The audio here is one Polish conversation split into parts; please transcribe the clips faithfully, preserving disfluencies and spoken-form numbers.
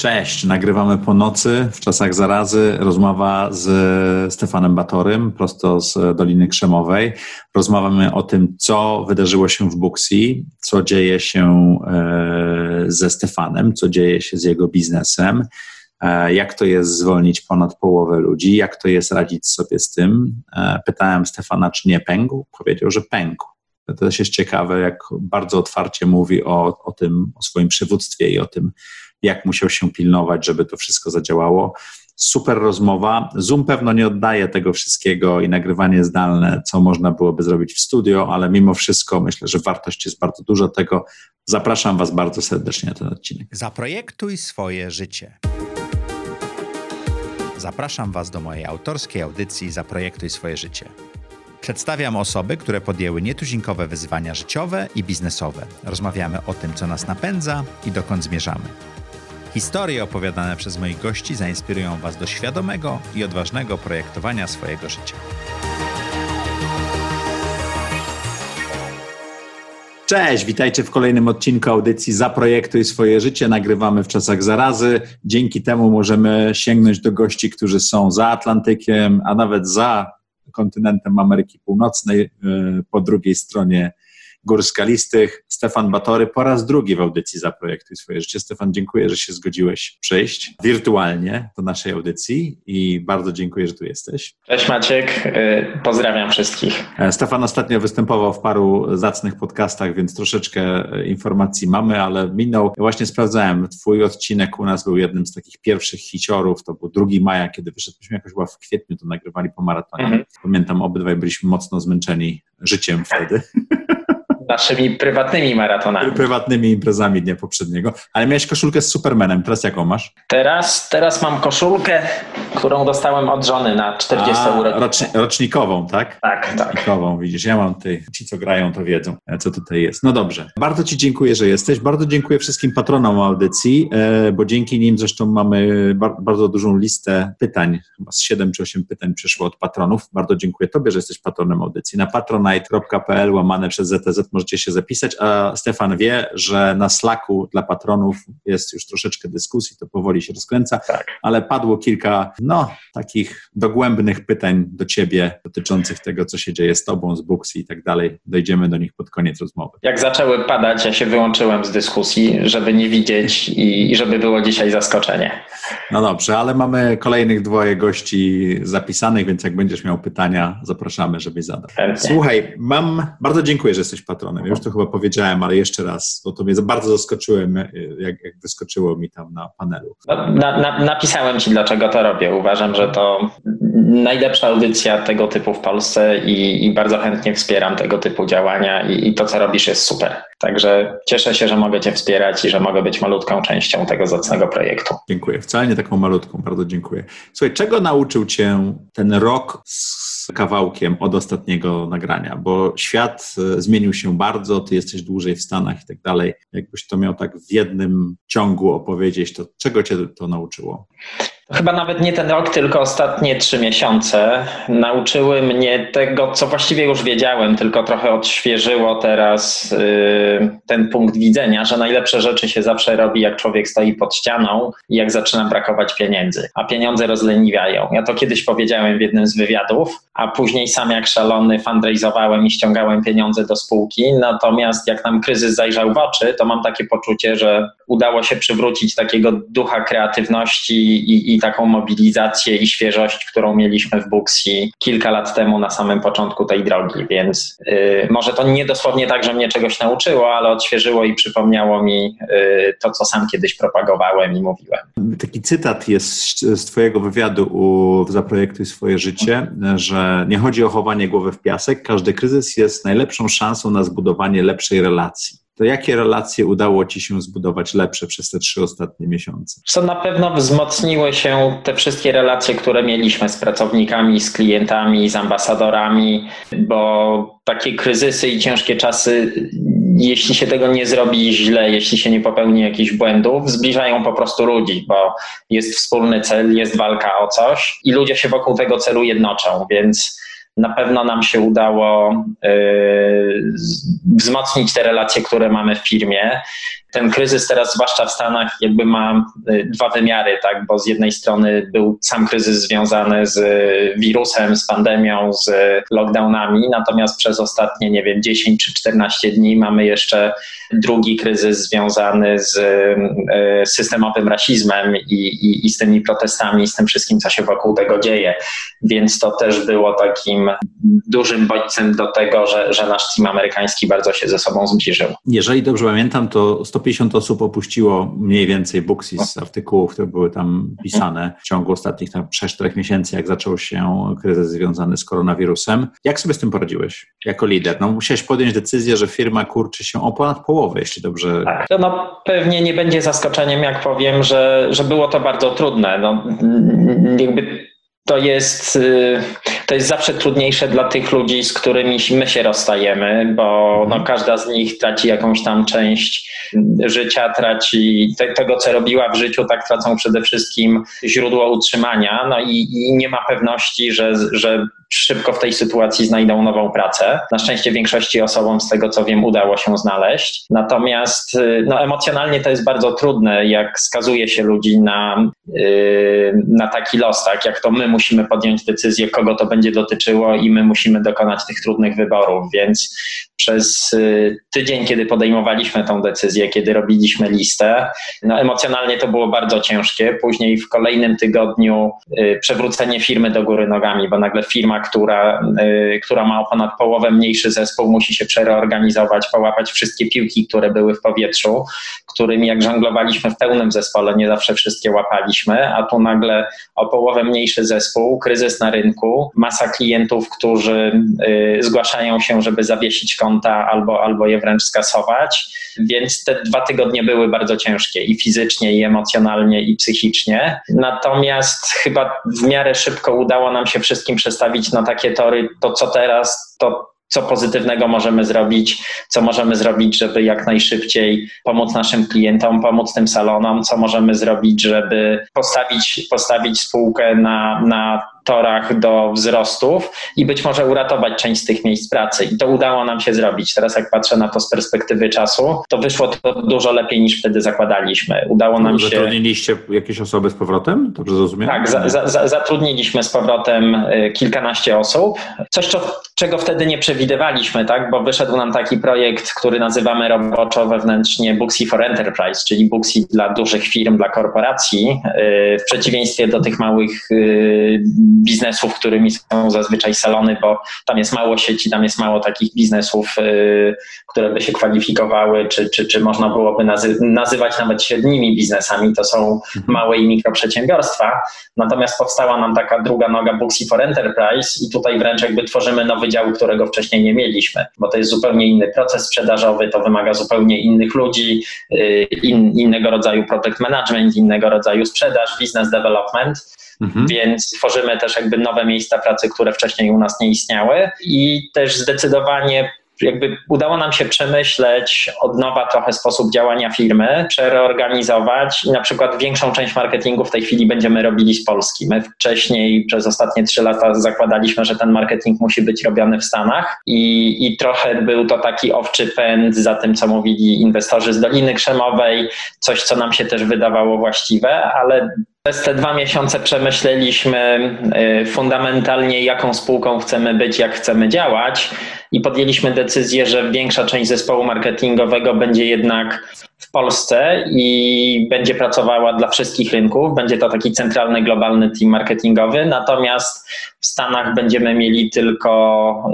Cześć, nagrywamy po nocy w czasach zarazy. Rozmowa z Stefanem Batorym prosto z Doliny Krzemowej. Rozmawiamy o tym, co wydarzyło się w Booksy, co dzieje się ze Stefanem, co dzieje się z jego biznesem, jak to jest zwolnić ponad połowę ludzi, jak to jest radzić sobie z tym. Pytałem Stefana, czy nie pękł. Powiedział, że pękł. To też jest ciekawe, jak bardzo otwarcie mówi o, o tym, o swoim przywództwie i o tym, jak musiał się pilnować, żeby to wszystko zadziałało. Super rozmowa. Zoom pewno nie oddaje tego wszystkiego i nagrywanie zdalne, co można byłoby zrobić w studio, ale mimo wszystko myślę, że wartość jest bardzo duża tego. Zapraszam Was bardzo serdecznie na ten odcinek. Zaprojektuj swoje życie. Zapraszam Was do mojej autorskiej audycji Zaprojektuj swoje życie. Przedstawiam osoby, które podjęły nietuzinkowe wyzwania życiowe i biznesowe. Rozmawiamy o tym, co nas napędza i dokąd zmierzamy. Historie opowiadane przez moich gości zainspirują Was do świadomego i odważnego projektowania swojego życia. Cześć, witajcie w kolejnym odcinku audycji Zaprojektuj swoje życie. Nagrywamy w czasach zarazy. Dzięki temu możemy sięgnąć do gości, którzy są za Atlantykiem, a nawet za kontynentem Ameryki Północnej, po drugiej stronie gór skalistych. Stefan Batory po raz drugi w audycji Zaprojektuj swoje życie. Stefan, dziękuję, że się zgodziłeś przyjść wirtualnie do naszej audycji i bardzo dziękuję, że tu jesteś. Cześć Maciek, pozdrawiam wszystkich. Stefan ostatnio występował w paru zacnych podcastach, więc troszeczkę informacji mamy, ale minął. Ja właśnie sprawdzałem, twój odcinek u nas był jednym z takich pierwszych hiciorów, to był drugiego maja, kiedy wyszedliśmy, jakoś była w kwietniu, to nagrywali po maratonie. Mhm. Pamiętam, obydwaj byliśmy mocno zmęczeni życiem wtedy. Naszymi prywatnymi maratonami. Prywatnymi imprezami dnia poprzedniego. Ale miałeś koszulkę z Supermanem. Teraz jaką masz? Teraz, teraz mam koszulkę, którą dostałem od żony na czterdziestą urodzinę. Rocz, rocznikową, tak? Tak, tak. Rocznikową, widzisz. Ja mam tutaj, ci co grają to wiedzą, co tutaj jest. No dobrze. Bardzo Ci dziękuję, że jesteś. Bardzo dziękuję wszystkim patronom audycji, bo dzięki nim zresztą mamy bardzo dużą listę pytań. Chyba z siedem czy osiem pytań przyszło od patronów. Bardzo dziękuję Tobie, że jesteś patronem audycji. Na patronite.pl łamane przez ztz możecie się zapisać, a Stefan wie, że na Slacku dla patronów jest już troszeczkę dyskusji, to powoli się rozkręca, tak. Ale padło kilka no, takich dogłębnych pytań do Ciebie dotyczących tego, co się dzieje z Tobą, z Booksy i tak dalej. Dojdziemy do nich pod koniec rozmowy. Jak zaczęły padać, ja się wyłączyłem z dyskusji, żeby nie widzieć i, i żeby było dzisiaj zaskoczenie. No dobrze, ale mamy kolejnych dwoje gości zapisanych, więc jak będziesz miał pytania, zapraszamy, żebyś zadał. Chętnie. Słuchaj, mam... Bardzo dziękuję, że jesteś patronem. Ja już to chyba powiedziałem, ale jeszcze raz, bo to mnie bardzo zaskoczyłem, jak, jak wyskoczyło mi tam na panelu. Na, na, napisałem Ci, dlaczego to robię. Uważam, że to najlepsza audycja tego typu w Polsce i, i bardzo chętnie wspieram tego typu działania i, i to, co robisz, jest super. Także cieszę się, że mogę Cię wspierać i że mogę być malutką częścią tego zacnego projektu. Dziękuję. Wcale nie taką malutką. Bardzo dziękuję. Słuchaj, czego nauczył Cię ten rok z kawałkiem od ostatniego nagrania? Bo świat zmienił się bardzo, Ty jesteś dłużej w Stanach i tak dalej. Jakbyś to miał tak w jednym ciągu opowiedzieć, to czego Cię to nauczyło? Chyba nawet nie ten rok, tylko ostatnie trzy miesiące nauczyły mnie tego, co właściwie już wiedziałem, tylko trochę odświeżyło teraz yy, ten punkt widzenia, że najlepsze rzeczy się zawsze robi, jak człowiek stoi pod ścianą i jak zaczyna brakować pieniędzy, a pieniądze rozleniwiają. Ja to kiedyś powiedziałem w jednym z wywiadów, a później sam jak szalony fundraizowałem i ściągałem pieniądze do spółki, natomiast jak nam kryzys zajrzał w oczy, to mam takie poczucie, że udało się przywrócić takiego ducha kreatywności i, i taką mobilizację i świeżość, którą mieliśmy w Booksy kilka lat temu na samym początku tej drogi, więc yy, może to nie dosłownie tak, że mnie czegoś nauczyło, ale odświeżyło i przypomniało mi yy, to, co sam kiedyś propagowałem i mówiłem. Taki cytat jest z Twojego wywiadu u Zaprojektuj swoje życie, że nie chodzi o chowanie głowy w piasek, każdy kryzys jest najlepszą szansą na zbudowanie lepszej relacji. To jakie relacje udało Ci się zbudować lepsze przez te trzy ostatnie miesiące? Co na pewno wzmocniły się te wszystkie relacje, które mieliśmy z pracownikami, z klientami, z ambasadorami, bo takie kryzysy i ciężkie czasy, jeśli się tego nie zrobi źle, jeśli się nie popełni jakichś błędów, zbliżają po prostu ludzi, bo jest wspólny cel, jest walka o coś i ludzie się wokół tego celu jednoczą, więc... Na pewno nam się udało y, wzmocnić te relacje, które mamy w firmie. Ten kryzys teraz, zwłaszcza w Stanach, jakby ma dwa wymiary, tak? Bo z jednej strony był sam kryzys związany z wirusem, z pandemią, z lockdownami, natomiast przez ostatnie, nie wiem, dziesięć czy czternaście dni mamy jeszcze drugi kryzys związany z systemowym rasizmem i, i, i z tymi protestami, z tym wszystkim, co się wokół tego dzieje. Więc to też było takim dużym bodźcem do tego, że, że nasz team amerykański bardzo się ze sobą zbliżył. Jeżeli dobrze pamiętam, to sto pięćdziesiąt osób opuściło mniej więcej Booksy z artykułów, które były tam pisane w ciągu ostatnich tam trzech, czterech miesięcy, jak zaczął się kryzys związany z koronawirusem. Jak sobie z tym poradziłeś jako lider? No, musiałeś podjąć decyzję, że firma kurczy się o ponad połowę, jeśli dobrze... Tak, to no, pewnie nie będzie zaskoczeniem, jak powiem, że, że było to bardzo trudne. No, jakby... To jest, to jest zawsze trudniejsze dla tych ludzi, z którymi my się rozstajemy, bo no, każda z nich traci jakąś tam część życia, traci te, tego, co robiła w życiu, tak tracą przede wszystkim źródło utrzymania, no i, i nie ma pewności, że, że szybko w tej sytuacji znajdą nową pracę. Na szczęście większości osobom, z tego co wiem, udało się znaleźć. Natomiast no, emocjonalnie to jest bardzo trudne, jak skazuje się ludzi na, yy, na taki los, tak? Jak to my musimy podjąć decyzję, kogo to będzie dotyczyło i my musimy dokonać tych trudnych wyborów. Więc przez yy, tydzień, kiedy podejmowaliśmy tą decyzję, kiedy robiliśmy listę, no, emocjonalnie to było bardzo ciężkie. Później w kolejnym tygodniu yy, przewrócenie firmy do góry nogami, bo nagle firma, Która, y, która ma o ponad połowę mniejszy zespół, musi się przereorganizować, połapać wszystkie piłki, które były w powietrzu, którymi jak żonglowaliśmy w pełnym zespole, nie zawsze wszystkie łapaliśmy, a tu nagle o połowę mniejszy zespół, kryzys na rynku, masa klientów, którzy y, zgłaszają się, żeby zawiesić konta albo, albo je wręcz skasować, więc te dwa tygodnie były bardzo ciężkie i fizycznie, i emocjonalnie, i psychicznie. Natomiast chyba w miarę szybko udało nam się wszystkim przestawić na takie tory, to co teraz, to co pozytywnego możemy zrobić, co możemy zrobić, żeby jak najszybciej pomóc naszym klientom, pomóc tym salonom, co możemy zrobić, żeby postawić, postawić spółkę na, na torach do wzrostów i być może uratować część z tych miejsc pracy. I to udało nam się zrobić. Teraz jak patrzę na to z perspektywy czasu, to wyszło to dużo lepiej niż wtedy zakładaliśmy. Udało nam się... Zatrudniliście jakieś osoby z powrotem? Dobrze zrozumiałem? Tak, za, za, za, zatrudniliśmy z powrotem kilkanaście osób. Coś, co, czego wtedy nie przewidywaliśmy, tak? Bo wyszedł nam taki projekt, który nazywamy roboczo wewnętrznie Booksy for Enterprise, czyli Booksy dla dużych firm, dla korporacji, w przeciwieństwie do tych małych biznesów, którymi są zazwyczaj salony, bo tam jest mało sieci, tam jest mało takich biznesów, yy, które by się kwalifikowały, czy, czy, czy można byłoby nazy- nazywać nawet średnimi biznesami, to są małe i mikroprzedsiębiorstwa. Natomiast powstała nam taka druga noga Booksy for Enterprise i tutaj wręcz jakby tworzymy nowy dział, którego wcześniej nie mieliśmy, bo to jest zupełnie inny proces sprzedażowy, to wymaga zupełnie innych ludzi, yy, in, innego rodzaju product management, innego rodzaju sprzedaż, business development. Mhm. Więc tworzymy też jakby nowe miejsca pracy, które wcześniej u nas nie istniały i też zdecydowanie jakby udało nam się przemyśleć od nowa trochę sposób działania firmy, przereorganizować i na przykład większą część marketingu w tej chwili będziemy robili z Polski. My wcześniej przez ostatnie trzy lata zakładaliśmy, że ten marketing musi być robiony w Stanach i, i trochę był to taki owczy pęd za tym, co mówili inwestorzy z Doliny Krzemowej, coś, co nam się też wydawało właściwe, ale przez te dwa miesiące przemyśleliśmy fundamentalnie, jaką spółką chcemy być, jak chcemy działać i podjęliśmy decyzję, że większa część zespołu marketingowego będzie jednak w Polsce i będzie pracowała dla wszystkich rynków. Będzie to taki centralny, globalny team marketingowy, natomiast w Stanach będziemy mieli tylko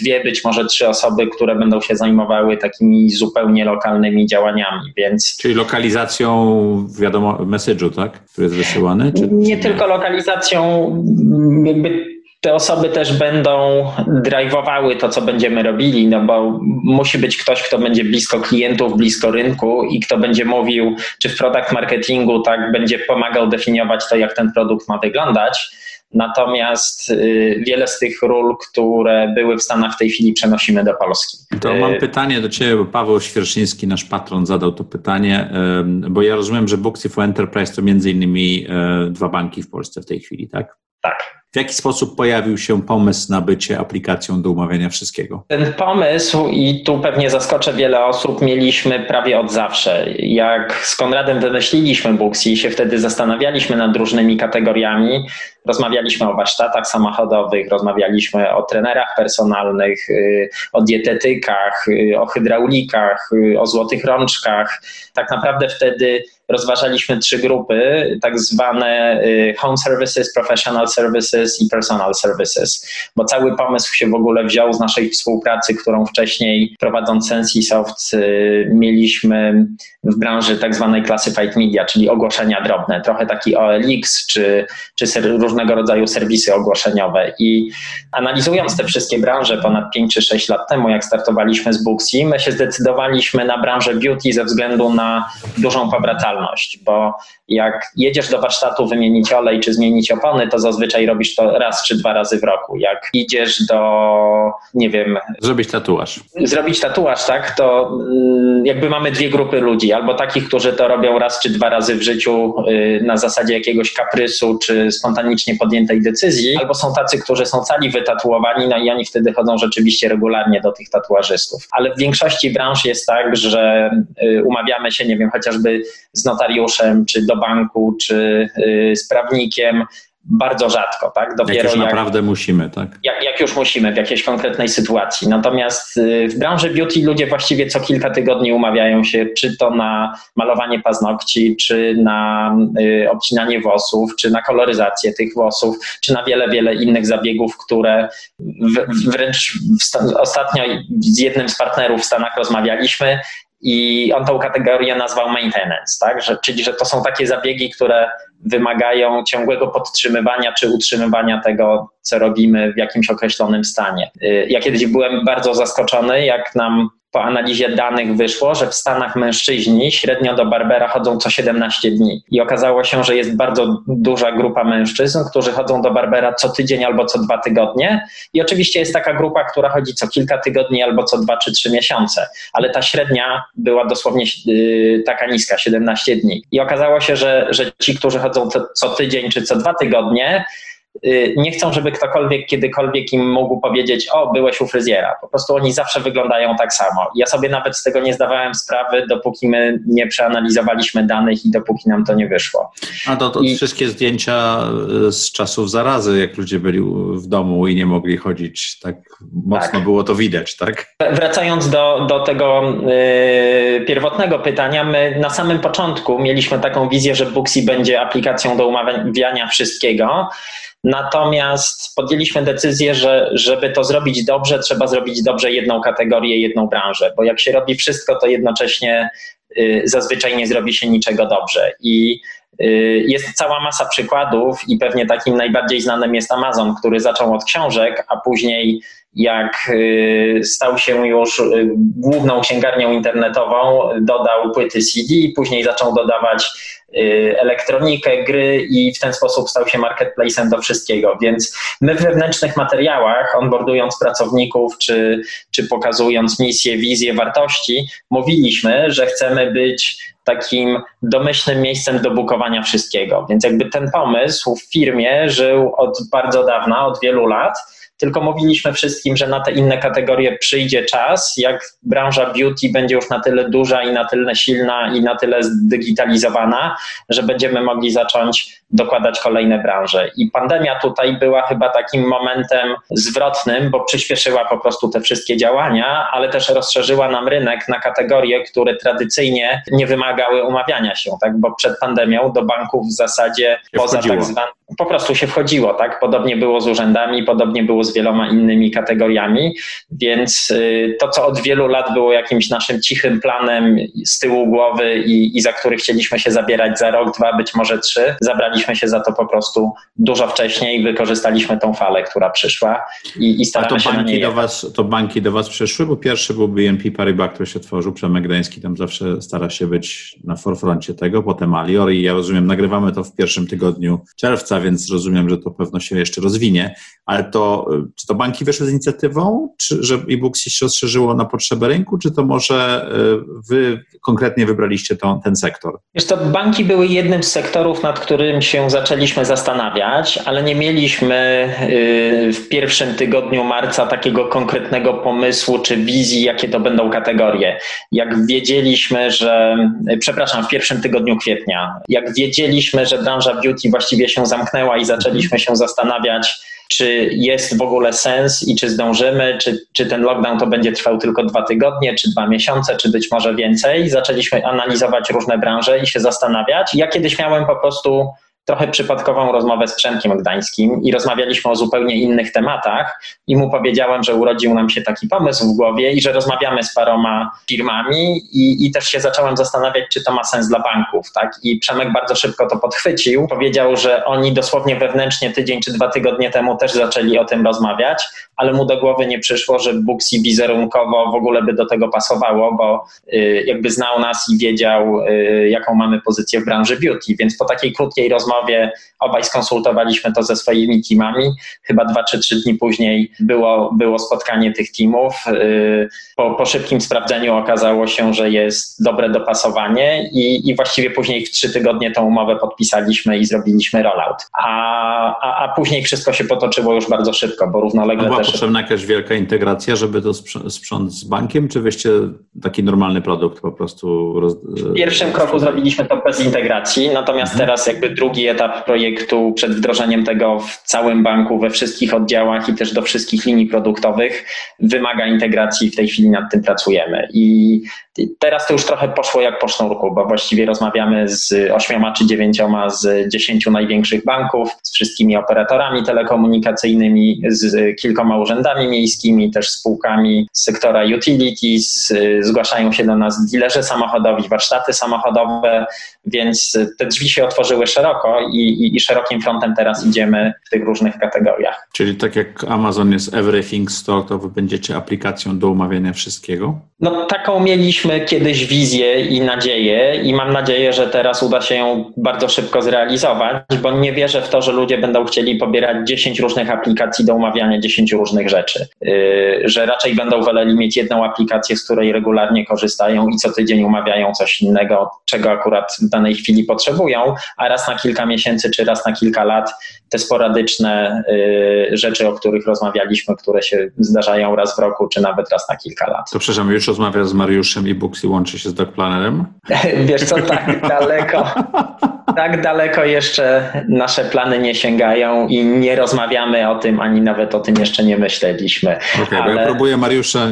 dwie, być może trzy osoby, które będą się zajmowały takimi zupełnie lokalnymi działaniami. Więc... Czyli lokalizacją, wiadomo, message'u, tak? Który jest wysyłany? Czy... Nie tylko lokalizacją, jakby te osoby też będą drive'owały to, co będziemy robili, no bo musi być ktoś, kto będzie blisko klientów, blisko rynku i kto będzie mówił, czy w product marketingu tak będzie pomagał definiować to, jak ten produkt ma wyglądać. Natomiast y, wiele z tych ról, które były w Stanach, w tej chwili przenosimy do Polski. To mam pytanie do Ciebie, bo Paweł Świerczyński, nasz patron, zadał to pytanie, y, bo ja rozumiem, że Booksy for Enterprise to między innymi y, dwa banki w Polsce w tej chwili, tak? Tak. W jaki sposób pojawił się pomysł na bycie aplikacją do umawiania wszystkiego? Ten pomysł, i tu pewnie zaskoczę wiele osób, mieliśmy prawie od zawsze. Jak z Konradem wymyśliliśmy Booksy i się wtedy zastanawialiśmy nad różnymi kategoriami, rozmawialiśmy o warsztatach samochodowych, rozmawialiśmy o trenerach personalnych, o dietetykach, o hydraulikach, o złotych rączkach. Tak naprawdę wtedy rozważaliśmy trzy grupy, tak zwane home services, professional services i personal services, bo cały pomysł się w ogóle wziął z naszej współpracy, którą wcześniej prowadząc Sensisoft mieliśmy w branży tak zwanej classified media, czyli ogłoszenia drobne, trochę taki O L X czy, czy ser, różnego rodzaju serwisy ogłoszeniowe. I analizując te wszystkie branże ponad pięć czy sześć lat temu, jak startowaliśmy z Booksy, my się zdecydowaliśmy na branżę beauty ze względu na dużą powratalność. Bo jak jedziesz do warsztatu wymienić olej czy zmienić opony, to zazwyczaj robisz to raz czy dwa razy w roku. Jak idziesz do, nie wiem... Zrobić tatuaż. Zrobić tatuaż, tak? To jakby mamy dwie grupy ludzi. Albo takich, którzy to robią raz czy dwa razy w życiu na zasadzie jakiegoś kaprysu czy spontanicznie podjętej decyzji. Albo są tacy, którzy są cali wytatuowani, no i oni wtedy chodzą rzeczywiście regularnie do tych tatuażystów. Ale w większości branż jest tak, że umawiamy się, nie wiem, chociażby z notariuszem, czy do banku, czy yy, z prawnikiem, bardzo rzadko, tak? Dopiero jak już naprawdę jak, musimy, tak? Jak, jak już musimy, w jakiejś konkretnej sytuacji. Natomiast w branży beauty ludzie właściwie co kilka tygodni umawiają się, czy to na malowanie paznokci, czy na y, obcinanie włosów, czy na koloryzację tych włosów, czy na wiele, wiele innych zabiegów, które w, wręcz w, ostatnio z jednym z partnerów w Stanach rozmawialiśmy, i on tą kategorię nazwał maintenance, tak? Że, czyli że to są takie zabiegi, które wymagają ciągłego podtrzymywania czy utrzymywania tego, co robimy w jakimś określonym stanie. Ja kiedyś byłem bardzo zaskoczony, jak nam po analizie danych wyszło, że w Stanach mężczyźni średnio do barbera chodzą co siedemnaście dni. I okazało się, że jest bardzo duża grupa mężczyzn, którzy chodzą do barbera co tydzień albo co dwa tygodnie. I oczywiście jest taka grupa, która chodzi co kilka tygodni albo co dwa czy trzy miesiące. Ale ta średnia była dosłownie yy, taka niska, siedemnaście dni. I okazało się, że, że ci, którzy chodzą co, co tydzień czy co dwa tygodnie, nie chcą, żeby ktokolwiek kiedykolwiek im mógł powiedzieć: o, byłeś u fryzjera. Po prostu oni zawsze wyglądają tak samo. Ja sobie nawet z tego nie zdawałem sprawy, dopóki my nie przeanalizowaliśmy danych i dopóki nam to nie wyszło. A to, to I... wszystkie zdjęcia z czasów zarazy, jak ludzie byli w domu i nie mogli chodzić, tak mocno tak. Było to widać, tak? Wracając do, do tego yy, pierwotnego pytania, my na samym początku mieliśmy taką wizję, że Booksy będzie aplikacją do umawiania wszystkiego. Natomiast podjęliśmy decyzję, że żeby to zrobić dobrze, trzeba zrobić dobrze jedną kategorię, jedną branżę, bo jak się robi wszystko, to jednocześnie y, zazwyczaj nie zrobi się niczego dobrze. I y, jest cała masa przykładów i pewnie takim najbardziej znanym jest Amazon, który zaczął od książek, a później jak y, stał się już y, główną księgarnią internetową, dodał płyty C D, później zaczął dodawać elektronikę, gry i w ten sposób stał się marketplace'em do wszystkiego. Więc my w wewnętrznych materiałach, onboardując pracowników, czy, czy pokazując misję, wizję, wartości, mówiliśmy, że chcemy być takim domyślnym miejscem do bukowania wszystkiego. Więc jakby ten pomysł w firmie żył od bardzo dawna, od wielu lat, tylko mówiliśmy wszystkim, że na te inne kategorie przyjdzie czas, jak branża beauty będzie już na tyle duża i na tyle silna i na tyle zdigitalizowana, że będziemy mogli zacząć dokładać kolejne branże. I pandemia tutaj była chyba takim momentem zwrotnym, bo przyspieszyła po prostu te wszystkie działania, ale też rozszerzyła nam rynek na kategorie, które tradycyjnie nie wymagały umawiania się, tak? Bo przed pandemią do banków w zasadzie poza tak zwanym po prostu się wchodziło, tak? Podobnie było z urzędami, podobnie było z wieloma innymi kategoriami, więc to, co od wielu lat było jakimś naszym cichym planem z tyłu głowy i, i za który chcieliśmy się zabierać za rok, dwa, być może trzy, zabraliśmy się za to po prostu dużo wcześniej i wykorzystaliśmy tą falę, która przyszła i, i staramy to się banki na niej do was, to banki do was przyszły, bo pierwszy był B N P Paribas, który się otworzył, Przemek Gdański tam zawsze stara się być na forefroncie tego, potem Alior i ja rozumiem, nagrywamy to w pierwszym tygodniu czerwca, więc rozumiem, że to pewno się jeszcze rozwinie, ale to czy to banki weszły z inicjatywą, czy, że e-Booksy się rozszerzyło na potrzeby rynku, czy to może wy konkretnie wybraliście to, ten sektor? Wiesz to banki były jednym z sektorów, nad którym się zaczęliśmy zastanawiać, ale nie mieliśmy w pierwszym tygodniu marca takiego konkretnego pomysłu czy wizji, jakie to będą kategorie. Jak wiedzieliśmy, że, przepraszam, w pierwszym tygodniu kwietnia, jak wiedzieliśmy, że branża beauty właściwie się zamknęła i zaczęliśmy się zastanawiać, czy jest w ogóle sens i czy zdążymy, czy, czy ten lockdown to będzie trwał tylko dwa tygodnie, czy dwa miesiące, czy być może więcej. Zaczęliśmy analizować różne branże i się zastanawiać. Ja kiedyś miałem po prostu trochę przypadkową rozmowę z Przemkiem Gdańskim i rozmawialiśmy o zupełnie innych tematach i mu powiedziałem, że urodził nam się taki pomysł w głowie i że rozmawiamy z paroma firmami i, i też się zacząłem zastanawiać, czy to ma sens dla banków, tak? I Przemek bardzo szybko to podchwycił, powiedział, że oni dosłownie wewnętrznie tydzień czy dwa tygodnie temu też zaczęli o tym rozmawiać, ale mu do głowy nie przyszło, że Booksy wizerunkowo w ogóle by do tego pasowało, bo y, jakby znał nas i wiedział, y, jaką mamy pozycję w branży beauty, więc po takiej krótkiej rozmowie obaj skonsultowaliśmy to ze swoimi teamami. Chyba dwa czy trzy dni później było, było spotkanie tych teamów. Po, po szybkim sprawdzeniu okazało się, że jest dobre dopasowanie i, i właściwie później w trzy tygodnie tą umowę podpisaliśmy i zrobiliśmy rollout. A, a, a później wszystko się potoczyło już bardzo szybko, bo równolegle też... Była potrzebna jakaś wielka integracja, żeby to sprząc z bankiem, czy wyście taki normalny produkt po prostu... Roz... W pierwszym kroku zrobiliśmy to bez integracji, natomiast mhm. teraz jakby drugi Drugi etap projektu przed wdrożeniem tego w całym banku, we wszystkich oddziałach i też do wszystkich linii produktowych wymaga integracji. W tej chwili nad tym pracujemy. I teraz to już trochę poszło jak po sznurku, bo właściwie rozmawiamy z ośmioma czy dziewięcioma z dziesięciu największych banków, z wszystkimi operatorami telekomunikacyjnymi, z kilkoma urzędami miejskimi, też spółkami z sektora utilities. Zgłaszają się do nas dilerzy samochodowi, warsztaty samochodowe, więc te drzwi się otworzyły szeroko. I, i, i szerokim frontem teraz idziemy w tych różnych kategoriach. Czyli tak jak Amazon jest Everything Store, to wy będziecie aplikacją do umawiania wszystkiego? No taką mieliśmy kiedyś wizję i nadzieję i mam nadzieję, że teraz uda się ją bardzo szybko zrealizować, bo nie wierzę w to, że ludzie będą chcieli pobierać dziesięć różnych aplikacji do umawiania dziesięciu różnych rzeczy. Yy, że raczej będą woleli mieć jedną aplikację, z której regularnie korzystają i co tydzień umawiają coś innego, czego akurat w danej chwili potrzebują, a raz na kilka miesięcy czy raz na kilka lat te sporadyczne y, rzeczy, o których rozmawialiśmy, które się zdarzają raz w roku, czy nawet raz na kilka lat. To przepraszam, już rozmawiasz z Mariuszem i Booksy łączy się z DocPlanerem? Wiesz co, tak daleko, tak daleko jeszcze nasze plany nie sięgają i nie rozmawiamy o tym, ani nawet o tym jeszcze nie myśleliśmy. Okay, ale... bo ja próbuję Mariusza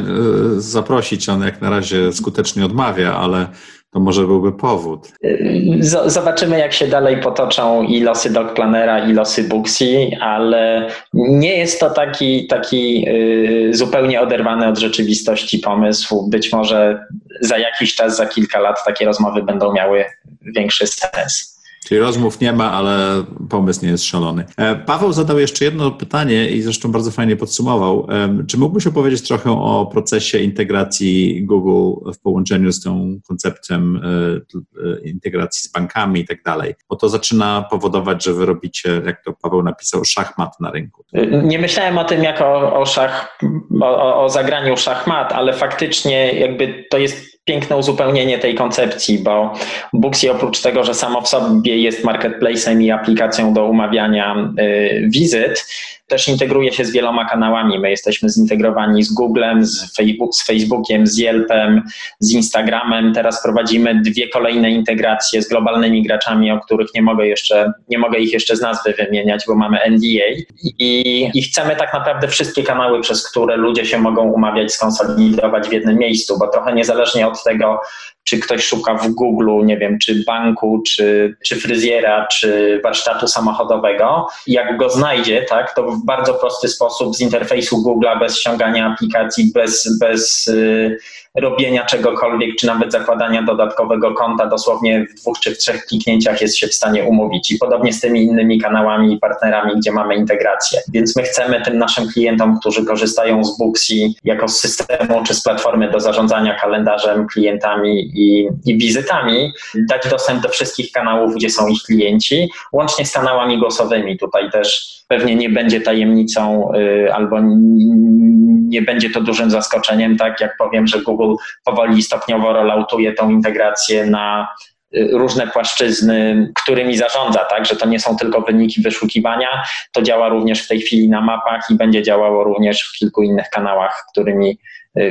y, zaprosić, on jak na razie skutecznie odmawia, ale to może byłby powód. Z- zobaczymy, jak się dalej potoczą i losy DocPlanera, i losy Booksy, ale nie jest to taki, taki yy, zupełnie oderwany od rzeczywistości pomysł. Być może za jakiś czas, za kilka lat takie rozmowy będą miały większy sens. Czyli rozmów nie ma, ale pomysł nie jest szalony. Paweł zadał jeszcze jedno pytanie i zresztą bardzo fajnie podsumował. Czy mógłbyś opowiedzieć trochę o procesie integracji Google w połączeniu z tym konceptem integracji z bankami i tak dalej? Bo to zaczyna powodować, że wy robicie, jak to Paweł napisał, szachmat na rynku. Nie myślałem o tym jako o, szach, o, o zagraniu szachmat, ale faktycznie jakby to jest piękne uzupełnienie tej koncepcji, bo Booksy oprócz tego, że samo w sobie jest marketplace'em i aplikacją do umawiania y, wizyt, też integruje się z wieloma kanałami. My jesteśmy zintegrowani z Googlem, z, Facebook, z Facebookiem, z Yelpem, z Instagramem. Teraz prowadzimy dwie kolejne integracje z globalnymi graczami, o których nie mogę jeszcze, nie mogę ich jeszcze z nazwy wymieniać, bo mamy N D A i, i chcemy tak naprawdę wszystkie kanały, przez które ludzie się mogą umawiać, skonsolidować w jednym miejscu, bo trochę niezależnie od tego, czy ktoś szuka w Google, nie wiem, czy banku, czy, czy fryzjera, czy warsztatu samochodowego. Jak go znajdzie, tak, to w bardzo prosty sposób z interfejsu Google'a, bez ściągania aplikacji, bez, bez robienia czegokolwiek, czy nawet zakładania dodatkowego konta, dosłownie w dwóch czy w trzech kliknięciach jest się w stanie umówić i podobnie z tymi innymi kanałami i partnerami, gdzie mamy integrację. Więc my chcemy tym naszym klientom, którzy korzystają z Booksy jako z systemu czy z platformy do zarządzania kalendarzem, klientami i, i wizytami, dać dostęp do wszystkich kanałów, gdzie są ich klienci, łącznie z kanałami głosowymi. Tutaj też pewnie nie będzie tajemnicą yy, albo nie będzie to dużym zaskoczeniem, tak jak powiem, że Google powoli i stopniowo rolloutuje tą integrację na różne płaszczyzny, którymi zarządza, tak, że to nie są tylko wyniki wyszukiwania, to działa również w tej chwili na mapach i będzie działało również w kilku innych kanałach, którymi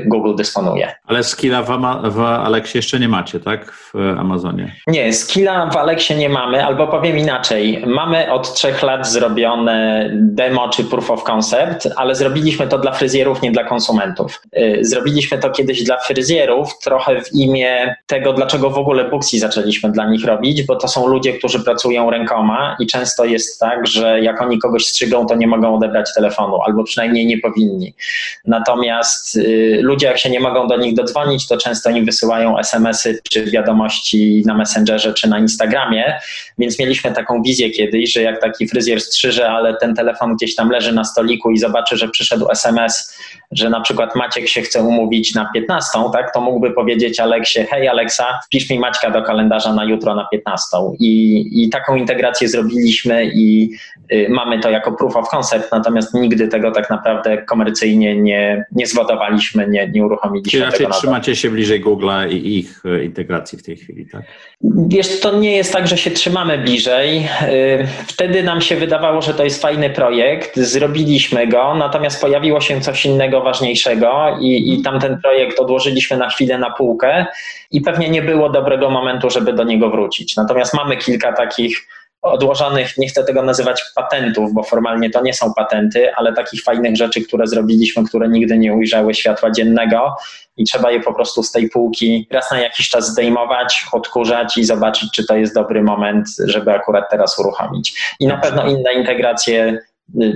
Google dysponuje. Ale skilla w, Ama- w Alexie jeszcze nie macie, tak? W Amazonie? Nie, skilla w Alexie nie mamy, albo powiem inaczej. Mamy od trzech lat zrobione demo czy proof of concept, ale zrobiliśmy to dla fryzjerów, nie dla konsumentów. Zrobiliśmy to kiedyś dla fryzjerów, trochę w imię tego, dlaczego w ogóle Booksy zaczęliśmy dla nich robić, bo to są ludzie, którzy pracują rękoma i często jest tak, że jak oni kogoś strzygą, to nie mogą odebrać telefonu, albo przynajmniej nie powinni. Natomiast ludzie, jak się nie mogą do nich dodzwonić, to często im wysyłają es em esy czy wiadomości na Messengerze czy na Instagramie, więc mieliśmy taką wizję kiedyś, że jak taki fryzjer strzyże, ale ten telefon gdzieś tam leży na stoliku i zobaczy, że przyszedł es em es, że na przykład Maciek się chce umówić na piętnastą, tak, to mógłby powiedzieć Aleksie: hej Aleksa, wpisz mi Maćka do kalendarza na jutro na piętnastą. I, i taką integrację zrobiliśmy i y, mamy to jako proof of concept, natomiast nigdy tego tak naprawdę komercyjnie nie, nie zwodowaliśmy. My nie, nie uruchomiliśmy Czyli raczej tego trzymacie się bliżej Google'a i ich integracji w tej chwili, tak? Wiesz, to nie jest tak, że się trzymamy bliżej. Wtedy nam się wydawało, że to jest fajny projekt, zrobiliśmy go, natomiast pojawiło się coś innego, ważniejszego i, i tamten projekt odłożyliśmy na chwilę na półkę i pewnie nie było dobrego momentu, żeby do niego wrócić. Natomiast mamy kilka takich odłożonych, nie chcę tego nazywać patentów, bo formalnie to nie są patenty, ale takich fajnych rzeczy, które zrobiliśmy, które nigdy nie ujrzały światła dziennego i trzeba je po prostu z tej półki raz na jakiś czas zdejmować, odkurzać i zobaczyć, czy to jest dobry moment, żeby akurat teraz uruchomić. I na pewno inne integracje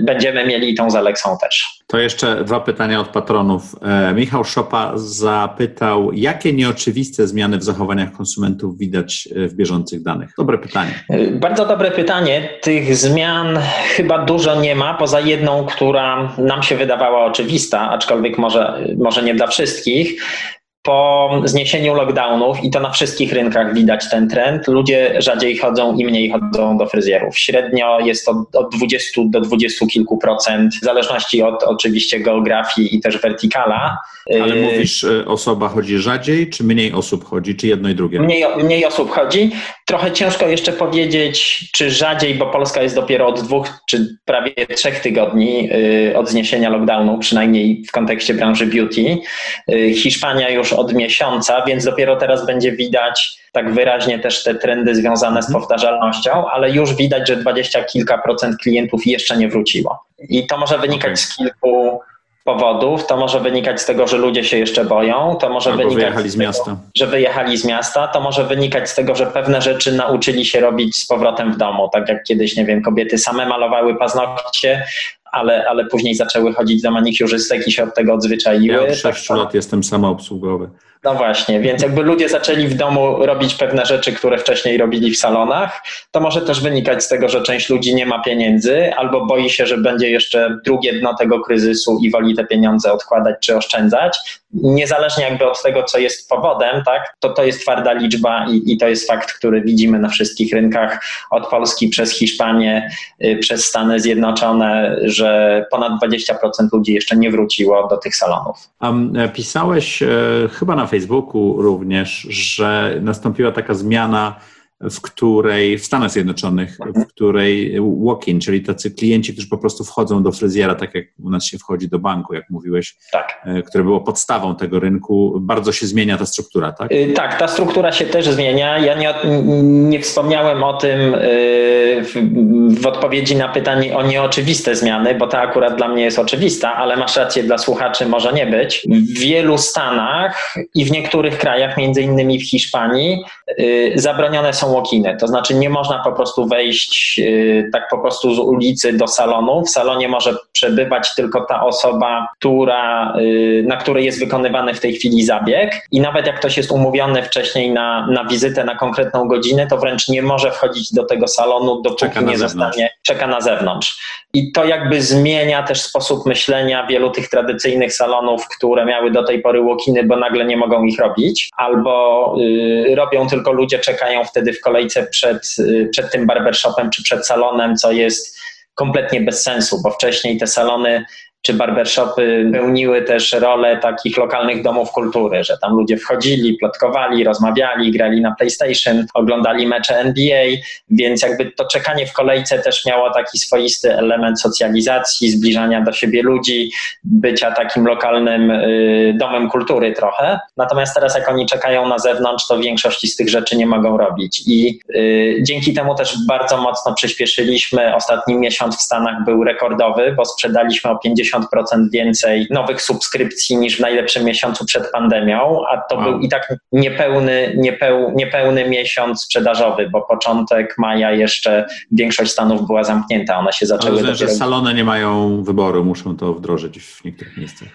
będziemy mieli tą z Alexą też. To jeszcze dwa pytania od patronów. E, Michał Szopa zapytał, jakie nieoczywiste zmiany w zachowaniach konsumentów widać w bieżących danych? Dobre pytanie. E, bardzo dobre pytanie. Tych zmian chyba dużo nie ma, poza jedną, która nam się wydawała oczywista, aczkolwiek może, może nie dla wszystkich. Po zniesieniu lockdownów, i to na wszystkich rynkach widać ten trend, ludzie rzadziej chodzą i mniej chodzą do fryzjerów. Średnio jest to od dwudziestu do dwudziestu kilku procent, w zależności od oczywiście geografii i też wertykala. Ale mówisz, osoba chodzi rzadziej, czy mniej osób chodzi, czy jedno i drugie? Mniej, mniej osób chodzi. Trochę ciężko jeszcze powiedzieć, czy rzadziej, bo Polska jest dopiero od dwóch czy prawie trzech tygodni od zniesienia lockdownu, przynajmniej w kontekście branży beauty. Hiszpania już od miesiąca, więc dopiero teraz będzie widać tak wyraźnie też te trendy związane z powtarzalnością, ale już widać, że dwadzieścia kilka procent klientów jeszcze nie wróciło. I to może wynikać okay. z kilku powodów, to może wynikać z tego, że ludzie się jeszcze boją, to może Albo wynikać wyjechali z, z tego, miasta. że wyjechali z miasta, to może wynikać z tego, że pewne rzeczy nauczyli się robić z powrotem w domu, tak jak kiedyś, nie wiem, kobiety same malowały paznokcie, Ale, ale później zaczęły chodzić do manikiurzystek i się od tego odzwyczaiły. Ja od sześciu lat jestem samoobsługowy. No właśnie, więc jakby ludzie zaczęli w domu robić pewne rzeczy, które wcześniej robili w salonach, to może też wynikać z tego, że część ludzi nie ma pieniędzy albo boi się, że będzie jeszcze drugie dno tego kryzysu i woli te pieniądze odkładać czy oszczędzać. Niezależnie jakby od tego, co jest powodem, tak, to to jest twarda liczba i, i to jest fakt, który widzimy na wszystkich rynkach, od Polski przez Hiszpanię, y, przez Stany Zjednoczone, że ponad dwadzieścia procent ludzi jeszcze nie wróciło do tych salonów. A pisałeś y, chyba na Facebooku również, że nastąpiła taka zmiana, w której w Stanach Zjednoczonych, w której walk-in, czyli tacy klienci, którzy po prostu wchodzą do fryzjera, tak jak u nas się wchodzi do banku, jak mówiłeś, tak, które było podstawą tego rynku, bardzo się zmienia ta struktura, tak? Yy, tak, ta struktura się też zmienia. Ja nie, nie wspomniałem o tym yy, w, w odpowiedzi na pytanie o nieoczywiste zmiany, bo ta akurat dla mnie jest oczywista, ale masz rację, dla słuchaczy może nie być. W wielu Stanach i w niektórych krajach, między innymi w Hiszpanii, yy, zabronione są walk-iny, to znaczy nie można po prostu wejść yy, tak po prostu z ulicy do salonu. W salonie może przebywać tylko ta osoba, która, na której jest wykonywany w tej chwili zabieg, i nawet jak ktoś jest umówiony wcześniej na, na wizytę na konkretną godzinę, to wręcz nie może wchodzić do tego salonu, dopóki nie zostanie, czeka na zewnątrz. I to jakby zmienia też sposób myślenia wielu tych tradycyjnych salonów, które miały do tej pory walk-iny, bo nagle nie mogą ich robić, albo y, robią tylko ludzie, czekają wtedy w kolejce przed, y, przed tym barbershopem czy przed salonem, co jest kompletnie bez sensu, bo wcześniej te salony czy barbershopy pełniły też rolę takich lokalnych domów kultury, że tam ludzie wchodzili, plotkowali, rozmawiali, grali na PlayStation, oglądali mecze N B A, więc jakby to czekanie w kolejce też miało taki swoisty element socjalizacji, zbliżania do siebie ludzi, bycia takim lokalnym y, domem kultury trochę. Natomiast teraz jak oni czekają na zewnątrz, to większości z tych rzeczy nie mogą robić i y, dzięki temu też bardzo mocno przyspieszyliśmy. Ostatni miesiąc w Stanach był rekordowy, bo sprzedaliśmy o pięćdziesiąt procent więcej nowych subskrypcji niż w najlepszym miesiącu przed pandemią, a to wow. był i tak niepełny, niepeł, niepełny miesiąc sprzedażowy, bo początek maja jeszcze większość stanów była zamknięta. One się zaczęły... Ale dopiero... że salony nie mają wyboru, muszą to wdrożyć w niektórych miejscach.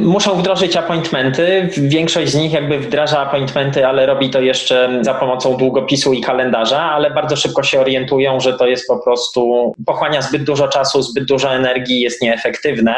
Muszą wdrożyć appointmenty. Większość z nich jakby wdraża appointmenty, ale robi to jeszcze za pomocą długopisu i kalendarza, ale bardzo szybko się orientują, że to jest po prostu... pochłania zbyt dużo czasu, zbyt dużo energii, jest nieefektywne.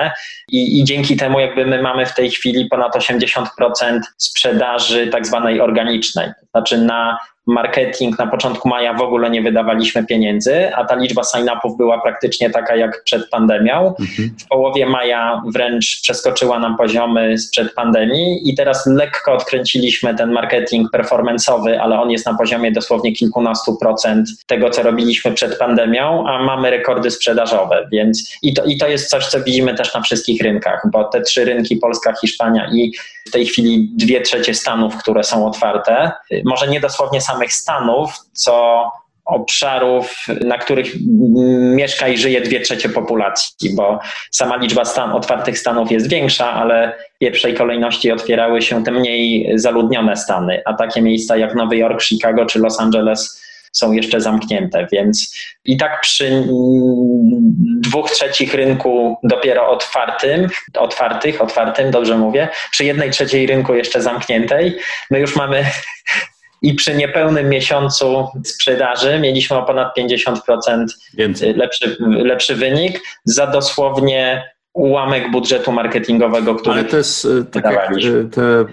I, I dzięki temu jakby my mamy w tej chwili ponad osiemdziesiąt procent sprzedaży tak zwanej organicznej. Znaczy na marketing na początku maja w ogóle nie wydawaliśmy pieniędzy, a ta liczba sign-upów była praktycznie taka jak przed pandemią. Mhm. W połowie maja wręcz przeskoczyła nam poziomy sprzed pandemii i teraz lekko odkręciliśmy ten marketing performance'owy, ale on jest na poziomie dosłownie kilkunastu procent tego, co robiliśmy przed pandemią, a mamy rekordy sprzedażowe, więc i to, i to jest coś, co widzimy też na wszystkich rynkach, bo te trzy rynki, Polska, Hiszpania i w tej chwili dwie trzecie Stanów, które są otwarte, może nie dosłownie same samych Stanów, co obszarów, na których mieszka i żyje dwie trzecie populacji, bo sama liczba stan, otwartych Stanów jest większa, ale w pierwszej kolejności otwierały się te mniej zaludnione Stany, a takie miejsca jak Nowy Jork, Chicago czy Los Angeles są jeszcze zamknięte, więc i tak przy dwóch trzecich rynku dopiero otwartym, otwartych, otwartym, dobrze mówię, przy jednej trzeciej rynku jeszcze zamkniętej, my już mamy... I przy niepełnym miesiącu sprzedaży mieliśmy o ponad pięćdziesiąt procent lepszy, lepszy wynik za dosłownie ułamek budżetu marketingowego, który... Ale to jest tak jak te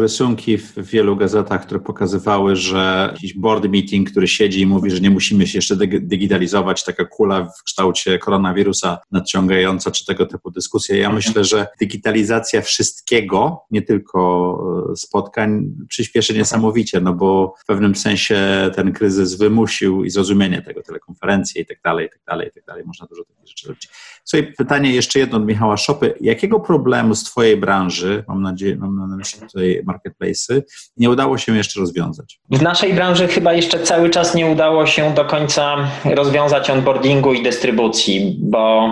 rysunki w wielu gazetach, które pokazywały, że jakiś board meeting, który siedzi i mówi, że nie musimy się jeszcze digitalizować, taka kula w kształcie koronawirusa nadciągająca, czy tego typu dyskusje. Ja mhm. myślę, że digitalizacja wszystkiego, nie tylko spotkań, przyspieszy niesamowicie, no bo w pewnym sensie ten kryzys wymusił i zrozumienie tego, telekonferencje i tak dalej, i tak dalej, i tak dalej. Można dużo takich rzeczy robić. Słuchaj, pytanie jeszcze jedno od Michała Szopy. Jakiego problemu z twojej branży, mam nadzieję, mam na myśli tutaj marketplace'y, nie udało się jeszcze rozwiązać? W naszej branży chyba jeszcze cały czas nie udało się do końca rozwiązać onboardingu i dystrybucji, bo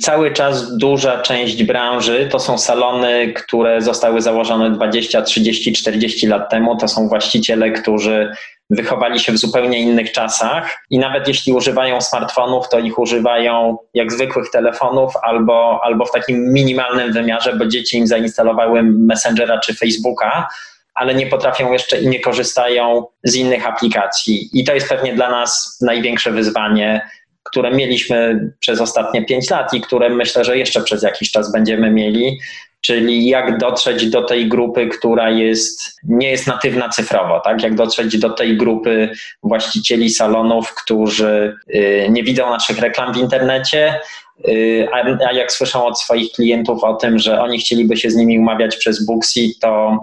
cały czas duża część branży to są salony, które zostały założone dwadzieścia, trzydzieści, czterdzieści lat temu. To są właściciele, którzy wychowali się w zupełnie innych czasach i nawet jeśli używają smartfonów, to ich używają jak zwykłych telefonów albo, albo w takim minimalnym wymiarze, bo dzieci im zainstalowały Messengera czy Facebooka, ale nie potrafią jeszcze i nie korzystają z innych aplikacji. I to jest pewnie dla nas największe wyzwanie, które mieliśmy przez ostatnie pięć lat i które myślę, że jeszcze przez jakiś czas będziemy mieli, czyli jak dotrzeć do tej grupy, która jest, nie jest natywna cyfrowo, tak? Jak dotrzeć do tej grupy właścicieli salonów, którzy nie widzą naszych reklam w internecie, a jak słyszą od swoich klientów o tym, że oni chcieliby się z nimi umawiać przez Booksy, to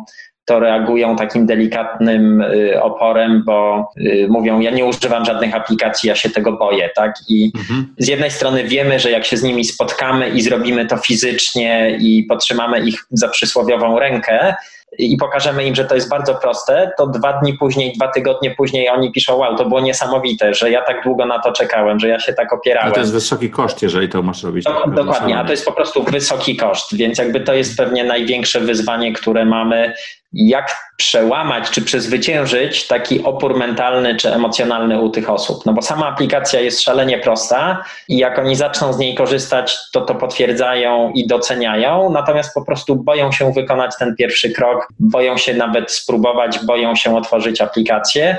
to reagują takim delikatnym oporem, bo mówią, ja nie używam żadnych aplikacji, ja się tego boję, tak? I mhm. z jednej strony wiemy, że jak się z nimi spotkamy i zrobimy to fizycznie i potrzymamy ich za przysłowiową rękę i pokażemy im, że to jest bardzo proste, to dwa dni później, dwa tygodnie później oni piszą, wow, to było niesamowite, że ja tak długo na to czekałem, że ja się tak opierałem. Ale to jest wysoki koszt, jeżeli to masz robić. Do, dokładnie, a to jest po prostu wysoki koszt, więc jakby to jest pewnie największe wyzwanie, które mamy, jak przełamać czy przezwyciężyć taki opór mentalny czy emocjonalny u tych osób. No bo sama aplikacja jest szalenie prosta i jak oni zaczną z niej korzystać, to to potwierdzają i doceniają, natomiast po prostu boją się wykonać ten pierwszy krok, boją się nawet spróbować, boją się otworzyć aplikację.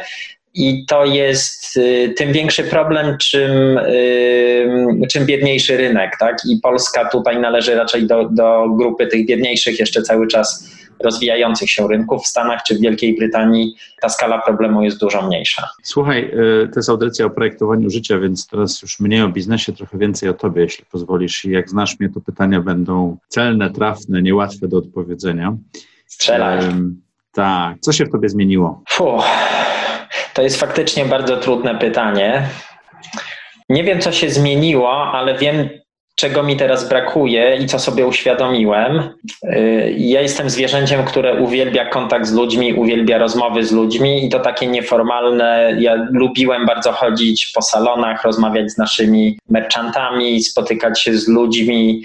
I to jest y, tym większy problem, czym, y, czym biedniejszy rynek, tak? I Polska tutaj należy raczej do, do grupy tych biedniejszych, jeszcze cały czas rozwijających się rynków. W Stanach czy w Wielkiej Brytanii ta skala problemu jest dużo mniejsza. Słuchaj, to jest audycja o projektowaniu życia, więc teraz już mniej o biznesie, trochę więcej o tobie, jeśli pozwolisz. I jak znasz mnie, to pytania będą celne, trafne, niełatwe do odpowiedzenia. Strzelaj. Um, tak. Co się w tobie zmieniło? Fuh. To jest faktycznie bardzo trudne pytanie. Nie wiem, co się zmieniło, ale wiem, czego mi teraz brakuje i co sobie uświadomiłem. Ja jestem zwierzęciem, które uwielbia kontakt z ludźmi, uwielbia rozmowy z ludźmi i to takie nieformalne. Ja lubiłem bardzo chodzić po salonach, rozmawiać z naszymi merchantami, spotykać się z ludźmi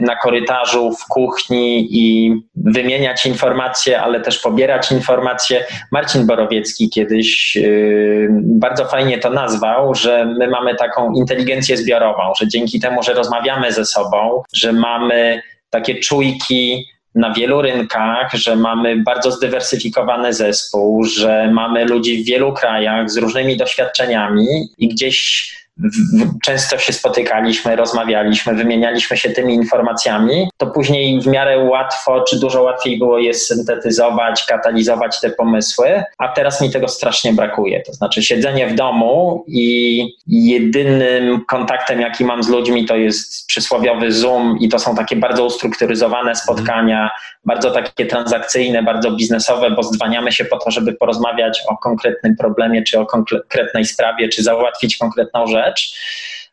na korytarzu, w kuchni i wymieniać informacje, ale też pobierać informacje. Marcin Borowiecki kiedyś bardzo fajnie to nazwał, że my mamy taką inteligencję zbiorową, że dzięki temu, że rozmawiamy ze sobą, że mamy takie czujki na wielu rynkach, że mamy bardzo zdywersyfikowany zespół, że mamy ludzi w wielu krajach z różnymi doświadczeniami i gdzieś często się spotykaliśmy, rozmawialiśmy, wymienialiśmy się tymi informacjami, to później w miarę łatwo, czy dużo łatwiej było je syntetyzować, katalizować te pomysły, a teraz mi tego strasznie brakuje. To znaczy siedzenie w domu i jedynym kontaktem, jaki mam z ludźmi, to jest przysłowiowy Zoom i to są takie bardzo ustrukturyzowane spotkania, bardzo takie transakcyjne, bardzo biznesowe, bo zdwaniamy się po to, żeby porozmawiać o konkretnym problemie, czy o konkretnej sprawie, czy załatwić konkretną rzecz.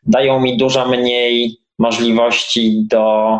Dają mi dużo mniej możliwości do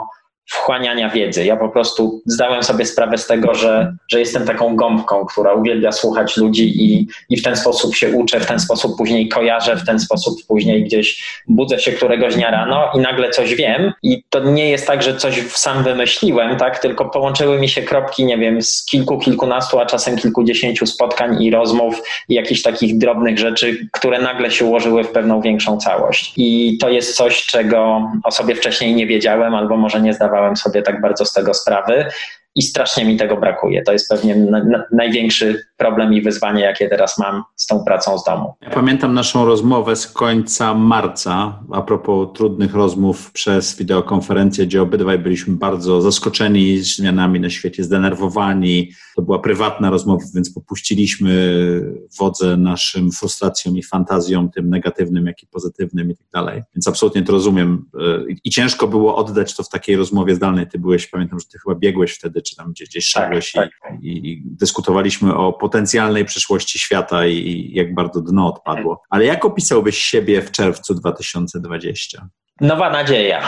wchłaniania wiedzy. Ja po prostu zdałem sobie sprawę z tego, że, że jestem taką gąbką, która uwielbia słuchać ludzi i, i w ten sposób się uczę, w ten sposób później kojarzę, w ten sposób później gdzieś budzę się któregoś dnia rano i nagle coś wiem. I to nie jest tak, że coś sam wymyśliłem, tak? Tylko połączyły mi się kropki, nie wiem, z kilku, kilkunastu, a czasem kilkudziesięciu spotkań i rozmów i jakichś takich drobnych rzeczy, które nagle się ułożyły w pewną większą całość. I to jest coś, czego o sobie wcześniej nie wiedziałem albo może nie zdawałem sobie tak bardzo z tego sprawy i strasznie mi tego brakuje. To jest pewnie na, na, największy problem i wyzwanie, jakie teraz mam z tą pracą z domu. Ja pamiętam naszą rozmowę z końca marca a propos trudnych rozmów przez wideokonferencję, gdzie obydwaj byliśmy bardzo zaskoczeni zmianami na świecie, zdenerwowani. To była prywatna rozmowa, więc popuściliśmy wodze naszym frustracjom i fantazjom, tym negatywnym, jak i pozytywnym i tak dalej. Więc absolutnie to rozumiem. I ciężko było oddać to w takiej rozmowie zdalnej. Ty byłeś, pamiętam, że ty chyba biegłeś wtedy, czy tam gdzieś, gdzieś szedłeś tak, i, tak. I, i dyskutowaliśmy o potencjalnej przyszłości świata i, i jak bardzo dno odpadło. Ale jak opisałbyś siebie w czerwcu dwa tysiące dwudziestego? Nowa nadzieja.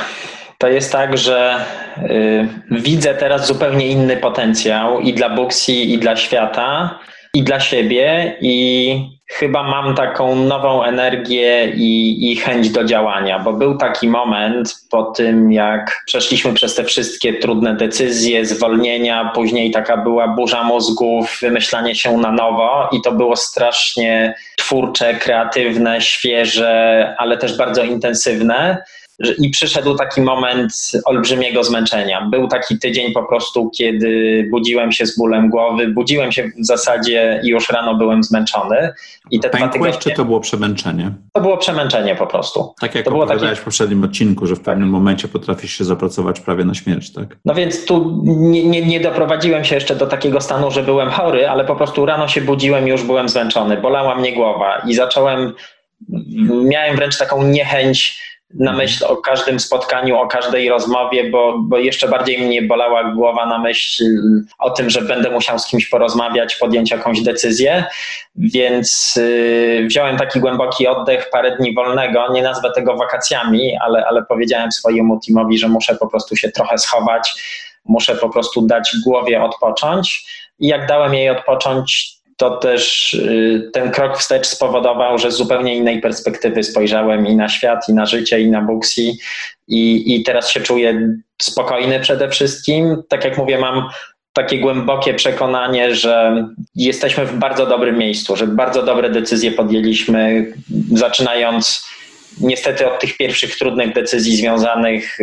To jest tak, że y, widzę teraz zupełnie inny potencjał i dla Booksy, i dla świata, i dla siebie i chyba mam taką nową energię i, i chęć do działania, bo był taki moment po tym, jak przeszliśmy przez te wszystkie trudne decyzje, zwolnienia, później taka była burza mózgów, wymyślanie się na nowo i to było strasznie twórcze, kreatywne, świeże, ale też bardzo intensywne. I przyszedł taki moment olbrzymiego zmęczenia. Był taki tydzień po prostu, kiedy budziłem się z bólem głowy, budziłem się w zasadzie i już rano byłem zmęczony. I te Pękłeś, dwa tygodnie... czy to było przemęczenie? To było przemęczenie po prostu. Tak jak to było opowiadałeś taki... w poprzednim odcinku, że w pewnym momencie potrafisz się zapracować prawie na śmierć, tak? No więc tu nie, nie, nie doprowadziłem się jeszcze do takiego stanu, że byłem chory, ale po prostu rano się budziłem i już byłem zmęczony. Bolała mnie głowa i zacząłem... Miałem wręcz taką niechęć na myśl o każdym spotkaniu, o każdej rozmowie, bo, bo jeszcze bardziej mnie bolała głowa na myśl o tym, że będę musiał z kimś porozmawiać, podjąć jakąś decyzję, więc yy, wziąłem taki głęboki oddech, parę dni wolnego, nie nazwę tego wakacjami, ale, ale powiedziałem swojemu teamowi, że muszę po prostu się trochę schować, muszę po prostu dać głowie odpocząć i jak dałem jej odpocząć, to też ten krok wstecz spowodował, że z zupełnie innej perspektywy spojrzałem i na świat, i na życie, i na Booksy i, i teraz się czuję spokojny przede wszystkim. Tak jak mówię, mam takie głębokie przekonanie, że jesteśmy w bardzo dobrym miejscu, że bardzo dobre decyzje podjęliśmy, zaczynając niestety od tych pierwszych trudnych decyzji związanych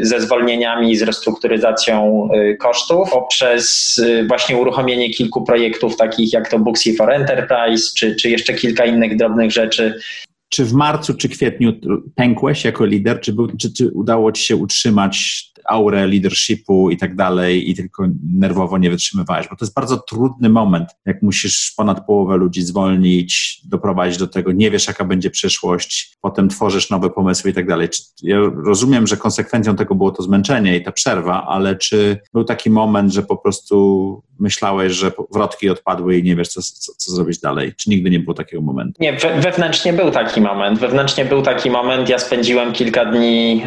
ze zwolnieniami, z restrukturyzacją kosztów, poprzez właśnie uruchomienie kilku projektów takich jak to Booksy for Enterprise, czy, czy jeszcze kilka innych drobnych rzeczy. Czy w marcu, czy kwietniu pękłeś jako lider? Czy, był, czy, czy udało ci się utrzymać aurę leadershipu i tak dalej i tylko nerwowo nie wytrzymywałeś? Bo to jest bardzo trudny moment, jak musisz ponad połowę ludzi zwolnić, doprowadzić do tego, nie wiesz jaka będzie przyszłość, potem tworzysz nowe pomysły i tak dalej. Czy, ja rozumiem, że konsekwencją tego było to zmęczenie i ta przerwa, ale czy był taki moment, że po prostu myślałeś, że wrotki odpadły i nie wiesz co, co, co zrobić dalej? Czy nigdy nie było takiego momentu? Nie, we, wewnętrznie był taki moment. Wewnętrznie był taki moment. Ja spędziłem kilka dni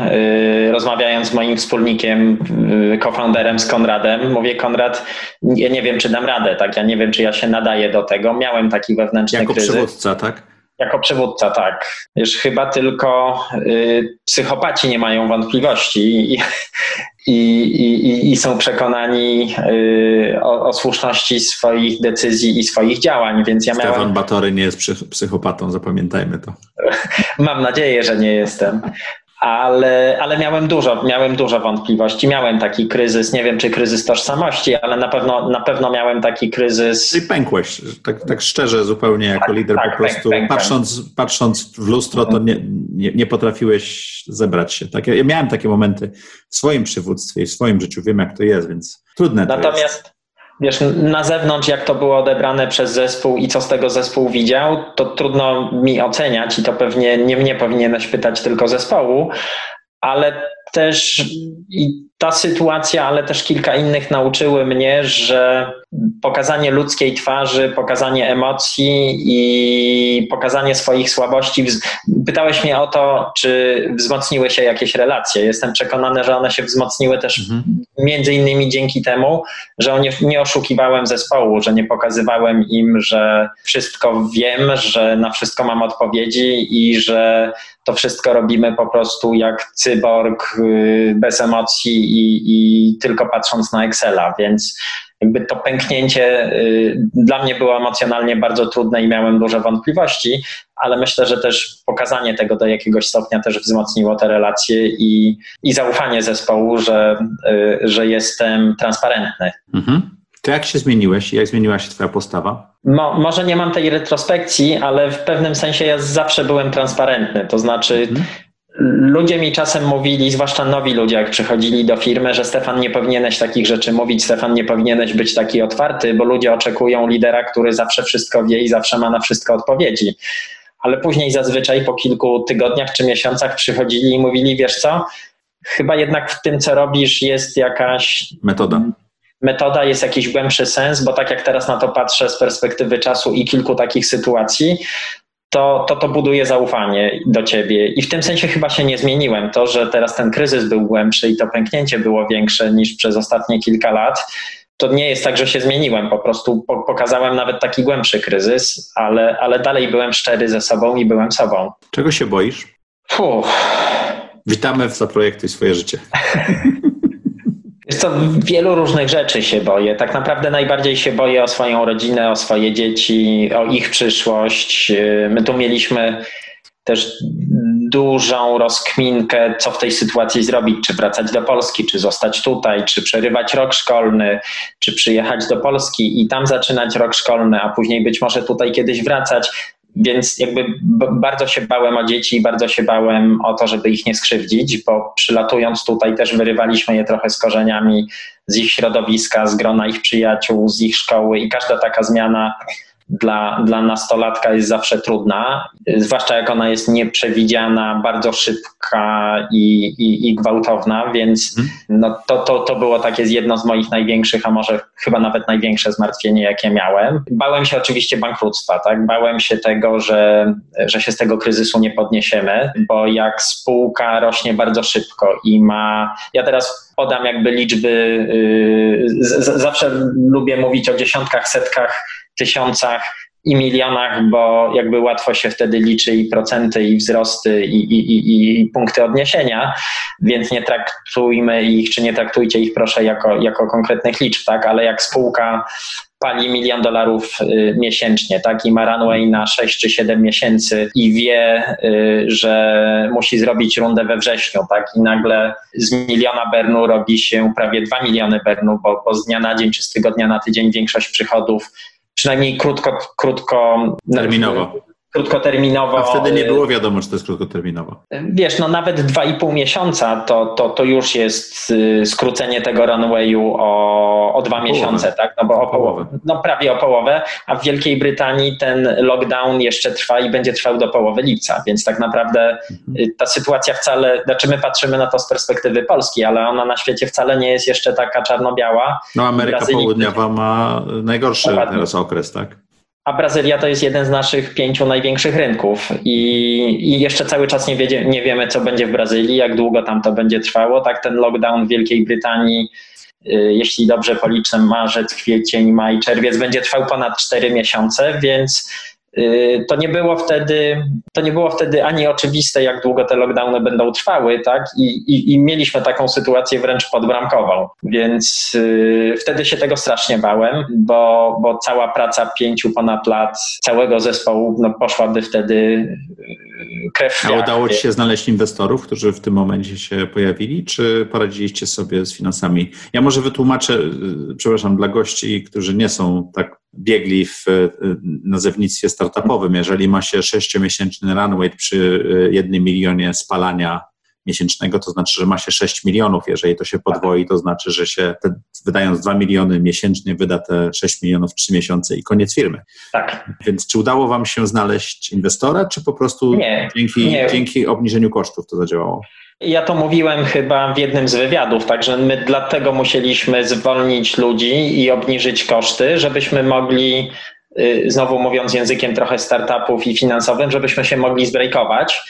y, rozmawiając z moim wspólnikiem, y, co-founderem, z Konradem. Mówię, Konrad, ja nie wiem, czy dam radę, tak? Ja nie wiem, czy ja się nadaję do tego. Miałem taki wewnętrzny kryzys. Jako przywódca, tak? Jako przywódca, tak. Już chyba tylko y, psychopaci nie mają wątpliwości i, i, i, i są przekonani y, o, o słuszności swoich decyzji i swoich działań, więc ja miałem... Stefan Batory nie jest psychopatą, zapamiętajmy to. Mam nadzieję, że nie jestem. Ale, ale miałem dużo, miałem dużo wątpliwości, miałem taki kryzys, nie wiem czy kryzys tożsamości, ale na pewno, na pewno miałem taki kryzys. I pękłeś, tak, tak szczerze zupełnie jako tak, lider tak, po prostu, pęk, pęk, patrząc, pęk. patrząc w lustro to nie, nie, nie potrafiłeś zebrać się. Tak, ja, ja miałem takie momenty w swoim przywództwie i w swoim życiu, wiem jak to jest, więc trudne to Natomiast... jest. Wiesz, na zewnątrz jak to było odebrane przez zespół i co z tego zespół widział, to trudno mi oceniać i to pewnie nie mnie powinieneś pytać, tylko zespołu, ale też i ta sytuacja, ale też kilka innych nauczyły mnie, że pokazanie ludzkiej twarzy, pokazanie emocji i pokazanie swoich słabości. Pytałeś mnie o to, czy wzmocniły się jakieś relacje. Jestem przekonany, że one się wzmocniły też mhm. między innymi dzięki temu, że nie, nie oszukiwałem zespołu, że nie pokazywałem im, że wszystko wiem, że na wszystko mam odpowiedzi i że to wszystko robimy po prostu jak cyborg, bez emocji i, i tylko patrząc na Excela, więc jakby to pęknięcie dla mnie było emocjonalnie bardzo trudne i miałem duże wątpliwości, ale myślę, że też pokazanie tego do jakiegoś stopnia też wzmocniło te relacje i, i zaufanie zespołu, że, że jestem transparentny. Mhm. To jak się zmieniłeś i jak zmieniła się twoja postawa? Mo, może nie mam tej retrospekcji, ale w pewnym sensie ja zawsze byłem transparentny, to znaczy mhm. ludzie mi czasem mówili, zwłaszcza nowi ludzie, jak przychodzili do firmy, że Stefan, nie powinieneś takich rzeczy mówić, Stefan, nie powinieneś być taki otwarty, bo ludzie oczekują lidera, który zawsze wszystko wie i zawsze ma na wszystko odpowiedzi. Ale później zazwyczaj po kilku tygodniach czy miesiącach przychodzili i mówili, wiesz co, chyba jednak w tym, co robisz, jest jakaś... Metoda. Metoda, jest jakiś głębszy sens, bo tak jak teraz na to patrzę z perspektywy czasu i kilku takich sytuacji, To, to to buduje zaufanie do ciebie i w tym sensie chyba się nie zmieniłem. To, że teraz ten kryzys był głębszy i to pęknięcie było większe niż przez ostatnie kilka lat, to nie jest tak, że się zmieniłem. Po prostu pokazałem nawet taki głębszy kryzys, ale, ale dalej byłem szczery ze sobą i byłem sobą. Czego się boisz? Fuh. Witamy w Zaprojektuj swoje życie. Wiesz co, wielu różnych rzeczy się boję. Tak naprawdę najbardziej się boję o swoją rodzinę, o swoje dzieci, o ich przyszłość. My tu mieliśmy też dużą rozkminkę, co w tej sytuacji zrobić, czy wracać do Polski, czy zostać tutaj, czy przerywać rok szkolny, czy przyjechać do Polski i tam zaczynać rok szkolny, a później być może tutaj kiedyś wracać. Więc jakby bardzo się bałem o dzieci i bardzo się bałem o to, żeby ich nie skrzywdzić, bo przylatując tutaj też wyrywaliśmy je trochę z korzeniami, z ich środowiska, z grona ich przyjaciół, z ich szkoły i każda taka zmiana dla, dla nastolatka jest zawsze trudna, zwłaszcza jak ona jest nieprzewidziana, bardzo szybka i, i, i gwałtowna, więc no to, to, to było takie jedno z moich największych, a może chyba nawet największe zmartwienie, jakie miałem. Bałem się oczywiście bankructwa, tak? Bałem się tego, że, że się z tego kryzysu nie podniesiemy, bo jak spółka rośnie bardzo szybko i ma... Ja teraz podam jakby liczby, yy, z, z, zawsze lubię mówić o dziesiątkach, setkach, tysiącach i milionach, bo jakby łatwo się wtedy liczy i procenty, i wzrosty, i, i, i, i punkty odniesienia, więc nie traktujmy ich, czy nie traktujcie ich proszę jako, jako konkretnych liczb, tak? Ale jak spółka pali milion dolarów y, miesięcznie, tak? I ma runway na sześć czy siedem miesięcy i wie, y, że musi zrobić rundę we wrześniu, tak? I nagle z miliona bernu robi się prawie dwa miliony bernu, bo, bo z dnia na dzień czy z tygodnia na tydzień większość przychodów przynajmniej krótko, krótko terminowo. Krótkoterminowo. A wtedy nie było wiadomo, czy to jest krótkoterminowo. Wiesz, no nawet dwa i pół miesiąca to, to, to już jest skrócenie tego runwayu o, o dwa miesiące, tak? No bo o połowę. No prawie o połowę, a w Wielkiej Brytanii ten lockdown jeszcze trwa i będzie trwał do połowy lipca, więc tak naprawdę mhm. ta sytuacja wcale, znaczy my patrzymy na to z perspektywy Polski, ale ona na świecie wcale nie jest jeszcze taka czarno-biała. No Ameryka Brazylii... Południowa ma najgorszy no, teraz okres, tak? A Brazylia to jest jeden z naszych pięciu największych rynków i, i jeszcze cały czas nie, wiedzie, nie wiemy, co będzie w Brazylii, jak długo tam to będzie trwało. Tak, ten lockdown w Wielkiej Brytanii, y, jeśli dobrze policzę, marzec, kwiecień, maj, czerwiec, będzie trwał ponad cztery miesiące, więc y, to, nie było wtedy, to nie było wtedy ani oczywiste, jak długo te lockdowny będą trwały, tak? I, i, i mieliśmy taką sytuację wręcz podbramkową, więc y, wtedy się tego strasznie bałem, bo, bo cała praca pięciu ponad lat całego zespołu no, poszłaby wtedy krew w piach. A udało Ci się znaleźć inwestorów, którzy w tym momencie się pojawili, czy poradziliście sobie z finansami? Ja może wytłumaczę, przepraszam, dla gości, którzy nie są tak biegli w nazewnictwie startupowym. Jeżeli ma się sześciomiesięczny runway przy jednym milionie spalania miesięcznego, to znaczy, że ma się sześć milionów. Jeżeli to się podwoi, to znaczy, że się te, wydając dwa miliony miesięcznie wyda te sześć milionów w trzy miesiące i koniec firmy. Tak. Więc czy udało Wam się znaleźć inwestora, czy po prostu nie, dzięki, nie. dzięki obniżeniu kosztów to zadziałało? Ja to mówiłem chyba w jednym z wywiadów, także my dlatego musieliśmy zwolnić ludzi i obniżyć koszty, żebyśmy mogli, znowu mówiąc językiem trochę startupów i finansowym, żebyśmy się mogli zbrejkować.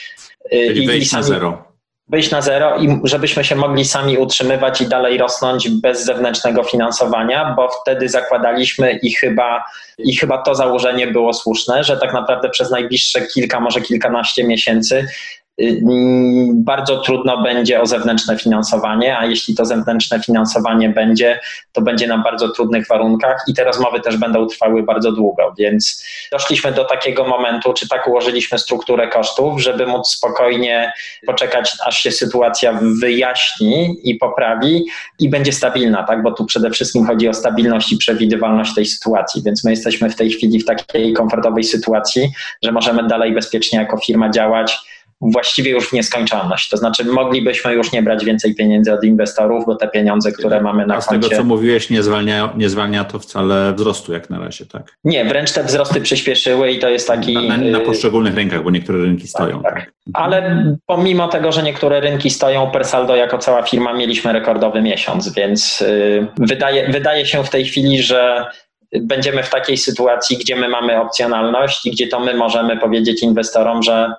Czyli I wejść na zero. Wyjść na zero i żebyśmy się mogli sami utrzymywać i dalej rosnąć bez zewnętrznego finansowania, bo wtedy zakładaliśmy i chyba, i chyba to założenie było słuszne, że tak naprawdę przez najbliższe kilka, może kilkanaście miesięcy bardzo trudno będzie o zewnętrzne finansowanie, a jeśli to zewnętrzne finansowanie będzie, to będzie na bardzo trudnych warunkach i te rozmowy też będą trwały bardzo długo, więc doszliśmy do takiego momentu, czy tak ułożyliśmy strukturę kosztów, żeby móc spokojnie poczekać, aż się sytuacja wyjaśni i poprawi i będzie stabilna, tak? Bo tu przede wszystkim chodzi o stabilność i przewidywalność tej sytuacji, więc my jesteśmy w tej chwili w takiej komfortowej sytuacji, że możemy dalej bezpiecznie jako firma działać właściwie już w nieskończoność. To znaczy moglibyśmy już nie brać więcej pieniędzy od inwestorów, bo te pieniądze, które mamy na koncie... A z tego, co mówiłeś, nie zwalnia, nie zwalnia to wcale wzrostu jak na razie, tak? Nie, wręcz te wzrosty przyspieszyły i to jest taki... Na, na, na poszczególnych rynkach, bo niektóre rynki stoją. Tak, tak. Tak. Ale pomimo tego, że niektóre rynki stoją, per saldo jako cała firma mieliśmy rekordowy miesiąc, więc yy, wydaje, wydaje się w tej chwili, że będziemy w takiej sytuacji, gdzie my mamy opcjonalność i gdzie to my możemy powiedzieć inwestorom, że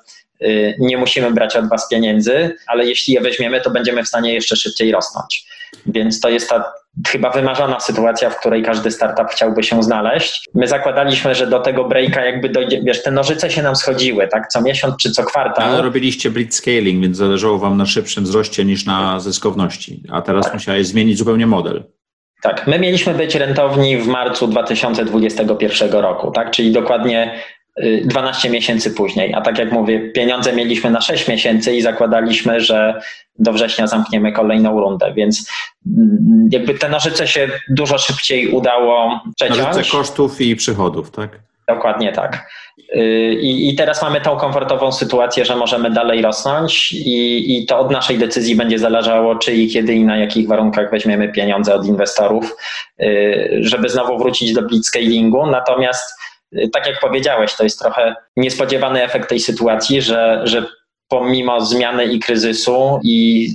nie musimy brać od Was pieniędzy, ale jeśli je weźmiemy, to będziemy w stanie jeszcze szybciej rosnąć. Więc to jest ta chyba wymarzona sytuacja, w której każdy startup chciałby się znaleźć. My zakładaliśmy, że do tego breaka jakby dojdzie, wiesz, te nożyce się nam schodziły, tak, co miesiąc czy co kwartał. Ale robiliście blitz scaling, więc zależało Wam na szybszym wzroście niż na zyskowności, a teraz tak. Musiałeś zmienić zupełnie model. Tak, my mieliśmy być rentowni w marcu dwa tysiące dwudziestego pierwszego roku, tak, czyli dokładnie dwanaście miesięcy później, a tak jak mówię, pieniądze mieliśmy na sześć miesięcy i zakładaliśmy, że do września zamkniemy kolejną rundę, więc jakby te nożyce się dużo szybciej udało przeciąć. Nożyce kosztów i przychodów, tak? Dokładnie tak. I, i teraz mamy tą komfortową sytuację, że możemy dalej rosnąć i, i to od naszej decyzji będzie zależało, czy i kiedy i na jakich warunkach weźmiemy pieniądze od inwestorów, żeby znowu wrócić do blitzscalingu, natomiast tak jak powiedziałeś, to jest trochę niespodziewany efekt tej sytuacji, że, że pomimo zmiany i kryzysu i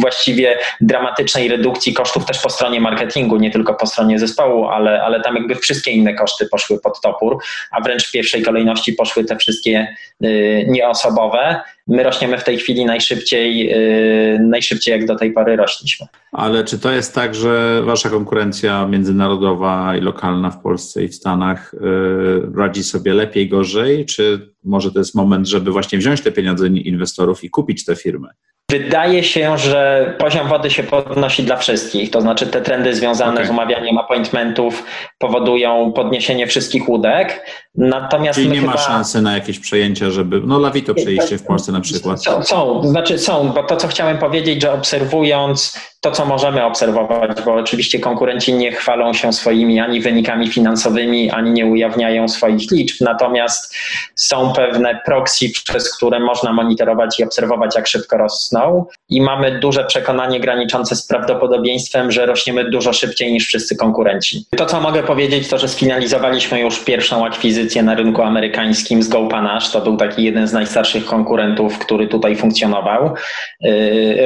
właściwie dramatycznej redukcji kosztów też po stronie marketingu, nie tylko po stronie zespołu, ale, ale tam jakby wszystkie inne koszty poszły pod topór, a wręcz w pierwszej kolejności poszły te wszystkie y, nieosobowe, my rośniemy w tej chwili najszybciej, yy, najszybciej jak do tej pory rośliśmy. Ale czy to jest tak, że wasza konkurencja międzynarodowa i lokalna w Polsce i w Stanach yy, radzi sobie lepiej, gorzej? Czy może to jest moment, żeby właśnie wziąć te pieniądze inwestorów i kupić te firmy? Wydaje się, że poziom wody się podnosi dla wszystkich, to znaczy te trendy związane okay. z umawianiem appointmentów powodują podniesienie wszystkich łódek. Natomiast Czyli nie chyba... ma szansy na jakieś przejęcia, żeby, no Lawito przejście w Polsce na przykład. Są, są, to znaczy są, bo to co chciałem powiedzieć, że obserwując to co możemy obserwować, bo oczywiście konkurenci nie chwalą się swoimi ani wynikami finansowymi, ani nie ujawniają swoich liczb, natomiast są pewne proxy, przez które można monitorować i obserwować jak szybko rosną i mamy duże przekonanie graniczące z prawdopodobieństwem, że rośniemy dużo szybciej niż wszyscy konkurenci. To co mogę powiedzieć to, że sfinalizowaliśmy już pierwszą akwizycję na rynku amerykańskim z GoPanache. To był taki jeden z najstarszych konkurentów, który tutaj funkcjonował.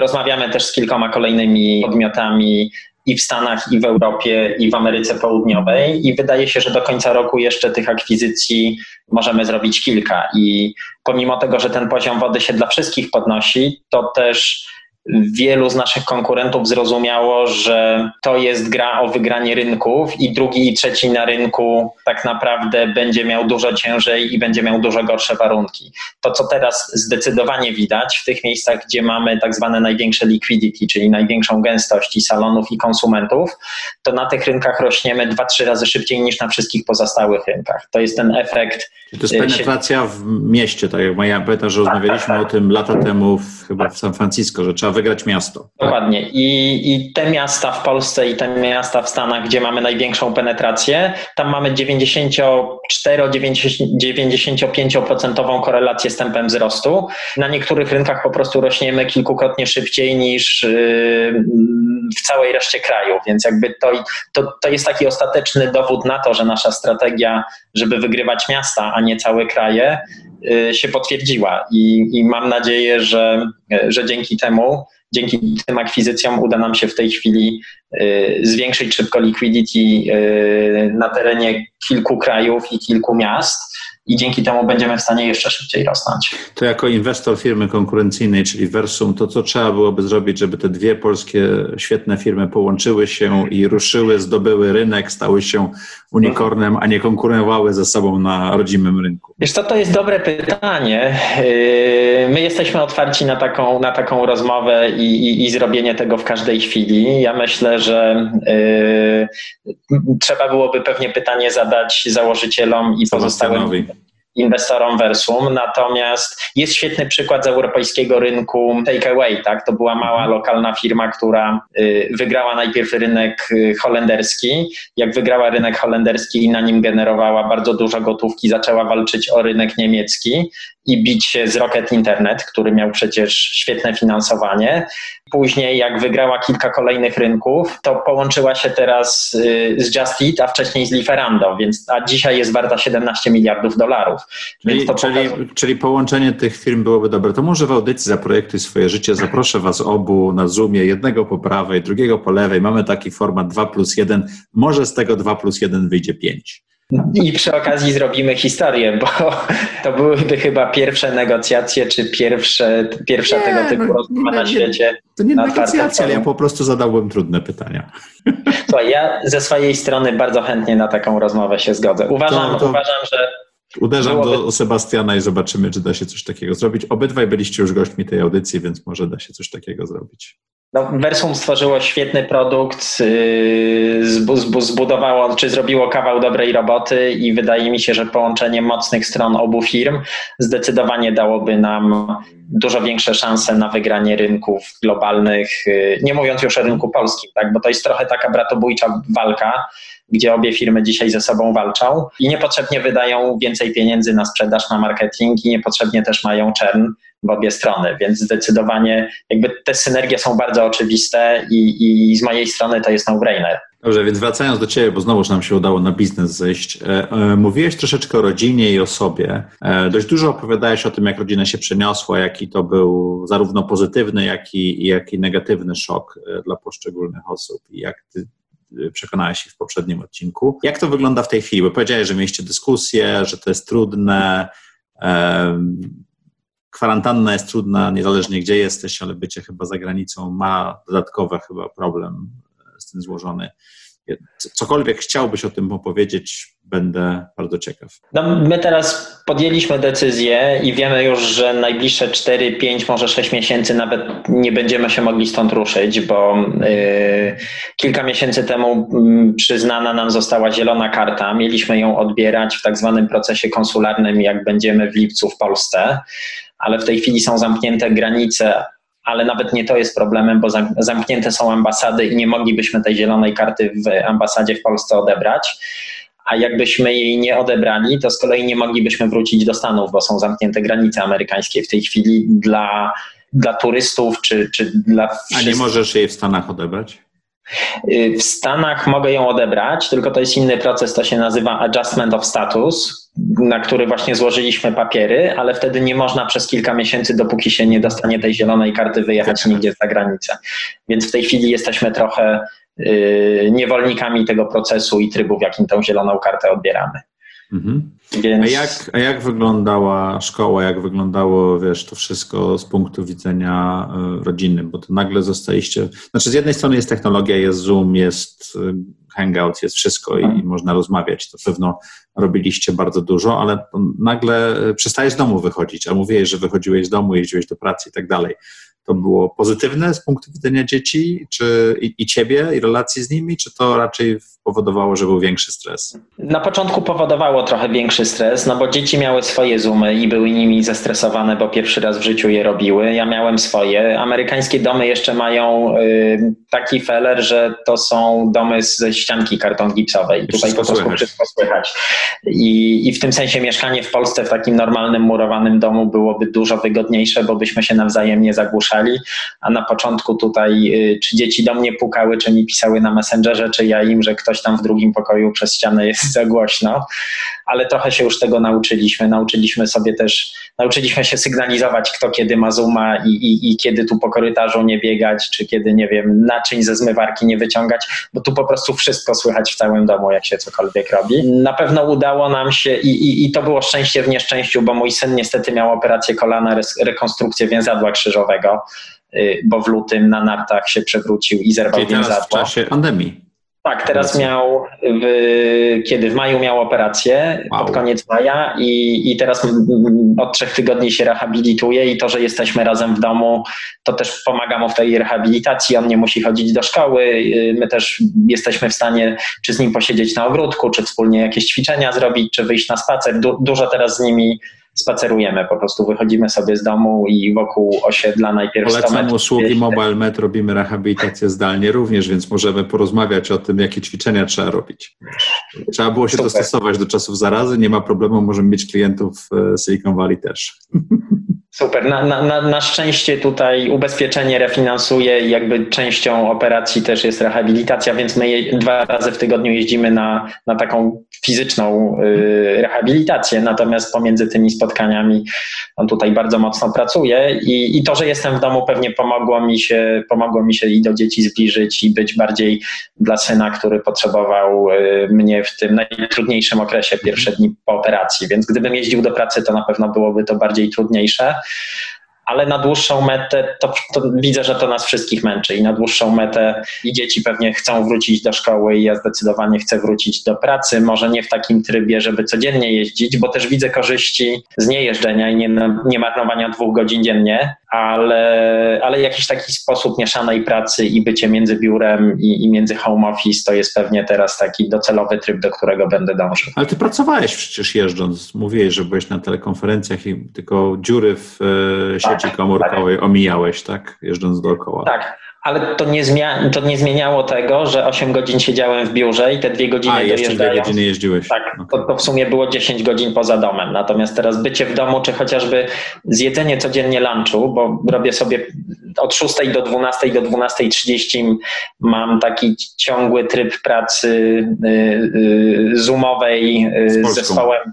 Rozmawiamy też z kilkoma kolejnymi podmiotami i w Stanach, i w Europie, i w Ameryce Południowej i wydaje się, że do końca roku jeszcze tych akwizycji możemy zrobić kilka i pomimo tego, że ten poziom wody się dla wszystkich podnosi, to też wielu z naszych konkurentów zrozumiało, że to jest gra o wygranie rynków i drugi i trzeci na rynku tak naprawdę będzie miał dużo ciężej i będzie miał dużo gorsze warunki. To, co teraz zdecydowanie widać w tych miejscach, gdzie mamy tak zwane największe liquidity, czyli największą gęstość i salonów i konsumentów, to na tych rynkach rośniemy dwa trzy razy szybciej niż na wszystkich pozostałych rynkach. To jest ten efekt... To jest penetracja się... w mieście, tak jak ja pamiętam, że rozmawialiśmy tak, tak, tak. o tym lata temu w, chyba w San Francisco, że trzeba wygrać miasto. Dokładnie. Tak? I, I te miasta w Polsce i te miasta w Stanach, gdzie mamy największą penetrację, tam mamy dziewięćdziesiąt cztery do dziewięćdziesięciu pięciu procent korelację z tempem wzrostu. Na niektórych rynkach po prostu rośniemy kilkukrotnie szybciej niż yy, w całej reszcie kraju, więc jakby to, to, to jest taki ostateczny dowód na to, że nasza strategia, żeby wygrywać miasta, a nie całe kraje, yy, się potwierdziła i, i mam nadzieję, że, że dzięki temu, dzięki tym akwizycjom uda nam się w tej chwili y, zwiększyć szybko liquidity y, na terenie kilku krajów i kilku miast i dzięki temu będziemy w stanie jeszcze szybciej rosnąć. To jako inwestor firmy konkurencyjnej, czyli Versum, to co trzeba byłoby zrobić, żeby te dwie polskie świetne firmy połączyły się i ruszyły, zdobyły rynek, stały się unikornem, a nie konkurowały ze sobą na rodzimym rynku? Wiesz co, to jest dobre pytanie. My jesteśmy otwarci na taką, na taką rozmowę i, i, i zrobienie tego w każdej chwili. Ja myślę, że y, trzeba byłoby pewnie pytanie zadać założycielom i pozostałym inwestorom Versum, natomiast jest świetny przykład z europejskiego rynku Takeaway, tak? To była mała, lokalna firma, która wygrała najpierw rynek holenderski. Jak wygrała rynek holenderski i na nim generowała bardzo dużo gotówki, zaczęła walczyć o rynek niemiecki i bić się z Rocket Internet, który miał przecież świetne finansowanie. Później jak wygrała kilka kolejnych rynków, to połączyła się teraz z Just Eat, a wcześniej z Lieferando, więc, a dzisiaj jest warta siedemnaście miliardów dolarów. Czyli, to pokazuje... czyli, czyli połączenie tych firm byłoby dobre. To może w audycji Zaprojektuj swoje życie zaproszę was obu na Zoomie, jednego po prawej, drugiego po lewej. Mamy taki format dwa plus jeden. Może z tego dwa plus jeden wyjdzie pięć. I przy okazji zrobimy historię, bo to byłyby chyba pierwsze negocjacje, czy pierwsze, pierwsza nie, tego typu no, rozmowa na świecie. To nie negocjacje, ale ja po prostu zadałbym trudne pytania. Słuchaj, ja ze swojej strony bardzo chętnie na taką rozmowę się zgodzę. Uważam, to, to... uważam, że Uderzam byłoby... do Sebastiana i zobaczymy, czy da się coś takiego zrobić. Obydwaj byliście już gośćmi tej audycji, więc może da się coś takiego zrobić. No, Versum stworzyło świetny produkt, zbudowało, czy zrobiło kawał dobrej roboty i wydaje mi się, że połączenie mocnych stron obu firm zdecydowanie dałoby nam dużo większe szanse na wygranie rynków globalnych, nie mówiąc już o rynku polskim, tak? Bo to jest trochę taka bratobójcza walka, gdzie obie firmy dzisiaj ze sobą walczą i niepotrzebnie wydają więcej pieniędzy na sprzedaż, na marketing i niepotrzebnie też mają czern w obie strony, więc zdecydowanie jakby te synergie są bardzo oczywiste i, i z mojej strony to jest no-brainer. Dobrze, więc wracając do ciebie, bo znowuż nam się udało na biznes zejść. Mówiłeś troszeczkę o rodzinie i o sobie. Dość dużo opowiadałeś o tym, jak rodzina się przeniosła, jaki to był zarówno pozytywny, jak i, jak i negatywny szok dla poszczególnych osób i jak ty przekonałeś ich w poprzednim odcinku. Jak to wygląda w tej chwili? Bo powiedziałeś, że mieliście dyskusję, że to jest trudne. Kwarantanna jest trudna, niezależnie gdzie jesteś, ale bycie chyba za granicą ma dodatkowy chyba problem z tym złożony. Cokolwiek chciałbyś o tym opowiedzieć, będę bardzo ciekaw. No, my teraz podjęliśmy decyzję i wiemy już, że najbliższe cztery, pięć, może sześć miesięcy nawet nie będziemy się mogli stąd ruszyć, bo yy, kilka miesięcy temu yy, przyznana nam została zielona karta. Mieliśmy ją odbierać w tak zwanym procesie konsularnym, jak będziemy w lipcu w Polsce, ale w tej chwili są zamknięte granice, ale nawet nie to jest problemem, bo zamknięte są ambasady i nie moglibyśmy tej zielonej karty w ambasadzie w Polsce odebrać, a jakbyśmy jej nie odebrali, to z kolei nie moglibyśmy wrócić do Stanów, bo są zamknięte granice amerykańskie w tej chwili dla, dla turystów czy, czy dla wszystkich. A nie możesz jej w Stanach odebrać? W Stanach mogę ją odebrać, tylko to jest inny proces, to się nazywa adjustment of status, na który właśnie złożyliśmy papiery, ale wtedy nie można przez kilka miesięcy, dopóki się nie dostanie tej zielonej karty, wyjechać nigdzie za granicę. Więc w tej chwili jesteśmy trochę yy, niewolnikami tego procesu i trybu, w jakim tą zieloną kartę odbieramy. Mhm. Więc... A, jak, a jak wyglądała szkoła, jak wyglądało, wiesz, to wszystko z punktu widzenia y, rodziny, bo to nagle zostaliście, znaczy z jednej strony jest technologia, jest Zoom, jest y, Hangout, jest wszystko i, i można rozmawiać, to pewno robiliście bardzo dużo, ale nagle przestajesz z domu wychodzić, a mówiłeś, że wychodziłeś z domu, jeździłeś do pracy i tak dalej. To było pozytywne z punktu widzenia dzieci czy i, i ciebie, i relacji z nimi, czy to raczej powodowało, że był większy stres? Na początku powodowało trochę większy stres, no bo dzieci miały swoje Zoomy i były nimi zestresowane, bo pierwszy raz w życiu je robiły. Ja miałem swoje. Amerykańskie domy jeszcze mają y, taki feler, że to są domy ze ścianki karton-gipsowej. Tutaj po prostu wszystko słychać. I, I w tym sensie mieszkanie w Polsce w takim normalnym, murowanym domu byłoby dużo wygodniejsze, bo byśmy się nawzajem nie zagłuszali. A na początku tutaj czy dzieci do mnie pukały, czy mi pisały na Messengerze, czy ja im, że ktoś tam w drugim pokoju przez ścianę jest za głośno, ale trochę się już tego nauczyliśmy. Nauczyliśmy sobie też, nauczyliśmy się sygnalizować, kto kiedy ma Zooma i, i, i kiedy tu po korytarzu nie biegać, czy kiedy, nie wiem, naczyń ze zmywarki nie wyciągać, bo tu po prostu wszystko słychać w całym domu, jak się cokolwiek robi. Na pewno udało nam się i, i, i to było szczęście w nieszczęściu, bo mój syn niestety miał operację kolana, rekonstrukcję więzadła krzyżowego, bo w lutym na nartach się przewrócił i zerwał więzadło. W czasie pandemii. Tak, teraz miał, w, kiedy w maju miał operację, wow. Pod koniec maja i, i teraz od trzech tygodni się rehabilituje i to, że jesteśmy razem w domu, to też pomaga mu w tej rehabilitacji, on nie musi chodzić do szkoły, my też jesteśmy w stanie czy z nim posiedzieć na ogródku, czy wspólnie jakieś ćwiczenia zrobić, czy wyjść na spacer, du, dużo teraz z nimi spacerujemy, po prostu wychodzimy sobie z domu i wokół osiedla najpierw sto metrów. Polecam usługi MobileMed, robimy rehabilitację zdalnie również, więc możemy porozmawiać o tym, jakie ćwiczenia trzeba robić. Trzeba było się Super. dostosować do czasów zarazy, nie ma problemu, możemy mieć klientów w Silicon Valley też. Super, na, na, na szczęście tutaj ubezpieczenie refinansuje i jakby częścią operacji też jest rehabilitacja, więc my je, dwa razy w tygodniu jeździmy na, na taką fizyczną y, rehabilitację, natomiast pomiędzy tymi spotkaniami on tutaj bardzo mocno pracuje i, i to, że jestem w domu pewnie pomogło mi się, pomogło mi się i do dzieci zbliżyć i być bardziej dla syna, który potrzebował y, mnie w tym najtrudniejszym okresie, pierwsze dni po operacji, więc gdybym jeździł do pracy, to na pewno byłoby to bardziej trudniejsze. Ale na dłuższą metę, to, to widzę, że to nas wszystkich męczy i na dłuższą metę i dzieci pewnie chcą wrócić do szkoły i ja zdecydowanie chcę wrócić do pracy, może nie w takim trybie, żeby codziennie jeździć, bo też widzę korzyści z niejeżdżenia i nie, nie marnowania dwóch godzin dziennie, ale, ale jakiś taki sposób mieszanej pracy i bycie między biurem i, i między home office to jest pewnie teraz taki docelowy tryb, do którego będę dążył. Ale ty pracowałeś przecież jeżdżąc, mówiłeś, że byłeś na telekonferencjach i tylko dziury w e, sieci tak, komórkowej tak. omijałeś, tak? Jeżdżąc dookoła. Tak, ale to nie, zmia- to nie zmieniało tego, że osiem godzin siedziałem w biurze i te dwie godziny A, jeszcze dwie godziny jeździłeś. Tak, okay. to, to w sumie było dziesięć godzin poza domem. Natomiast teraz bycie w domu, czy chociażby zjedzenie codziennie lunchu, bo robię sobie od szóstej do dwunastej, do dwunastej trzydzieści mam taki ciągły tryb pracy y, y, zoomowej y, z, z zespołem.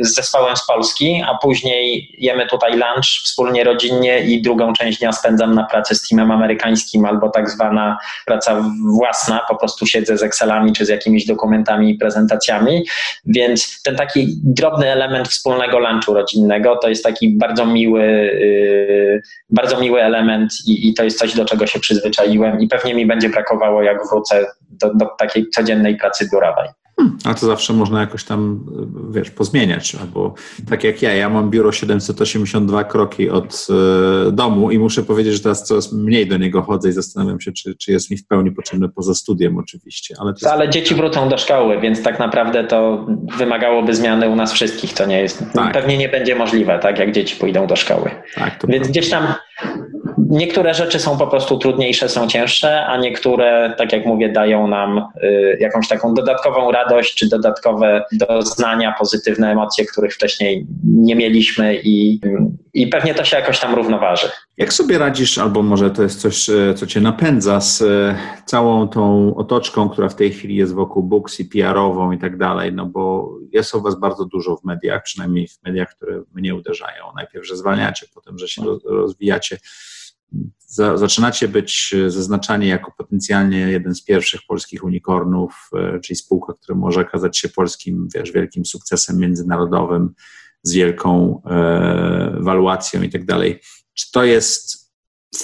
z zespołem z Polski, a później jemy tutaj lunch wspólnie rodzinnie i drugą część dnia spędzam na pracy z teamem amerykańskim albo tak zwana praca własna, po prostu siedzę z Excelami czy z jakimiś dokumentami i prezentacjami, więc ten taki drobny element wspólnego lunchu rodzinnego to jest taki bardzo miły, yy, bardzo miły element i, i to jest coś, do czego się przyzwyczaiłem i pewnie mi będzie brakowało, jak wrócę do, do takiej codziennej pracy biurowej. Hmm, a to zawsze można jakoś tam, wiesz, pozmieniać, albo tak jak ja, ja mam biuro siedemset osiemdziesiąt dwa kroki od y, domu i muszę powiedzieć, że teraz coraz mniej do niego chodzę i zastanawiam się, czy, czy jest mi w pełni potrzebne poza studiem oczywiście. Ale, to ale jest... dzieci wrócą do szkoły, więc tak naprawdę to wymagałoby zmiany u nas wszystkich, to nie jest, tak. Pewnie nie będzie możliwe, tak, jak dzieci pójdą do szkoły. Tak, to więc prawda. Gdzieś tam niektóre rzeczy są po prostu trudniejsze, są cięższe, a niektóre, tak jak mówię, dają nam y, jakąś taką dodatkową radę, radość czy dodatkowe doznania, pozytywne emocje, których wcześniej nie mieliśmy i, i pewnie to się jakoś tam równoważy. Jak sobie radzisz, albo może to jest coś, co cię napędza z całą tą otoczką, która w tej chwili jest wokół Booksy, P R-ową i tak dalej, no bo jest o was bardzo dużo w mediach, przynajmniej w mediach, które mnie uderzają. Najpierw, że zwalniacie, potem, że się rozwijacie. Zaczynacie być zaznaczani jako potencjalnie jeden z pierwszych polskich unikornów, czyli spółka, która może okazać się polskim, wiesz, wielkim sukcesem międzynarodowym z wielką e, waluacją i tak dalej. Czy to jest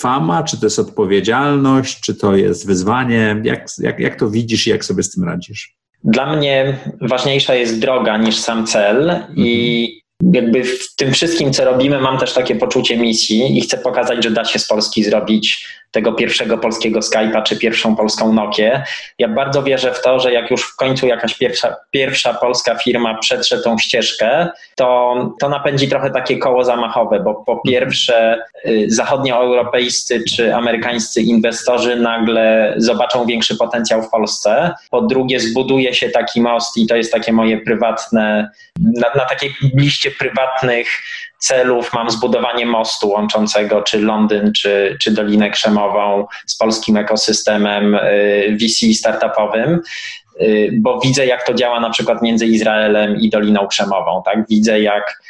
fama, czy to jest odpowiedzialność, czy to jest wyzwanie? Jak, jak, jak to widzisz i jak sobie z tym radzisz? Dla mnie ważniejsza jest droga niż sam cel mhm. i jakby w tym wszystkim, co robimy, mam też takie poczucie misji i chcę pokazać, że da się z Polski zrobić tego pierwszego polskiego Skype'a czy pierwszą polską Nokię. Ja bardzo wierzę w to, że jak już w końcu jakaś pierwsza, pierwsza polska firma przetrze tą ścieżkę, to, to napędzi trochę takie koło zamachowe, bo po pierwsze zachodnioeuropejscy czy amerykańscy inwestorzy nagle zobaczą większy potencjał w Polsce, po drugie zbuduje się taki most i to jest takie moje prywatne, na, na takiej liście prywatnych celów mam zbudowanie mostu łączącego czy Londyn, czy, czy Dolinę Krzemową z polskim ekosystemem V C startupowym, bo widzę, jak to działa na przykład między Izraelem i Doliną Krzemową. Tak? Widzę, jak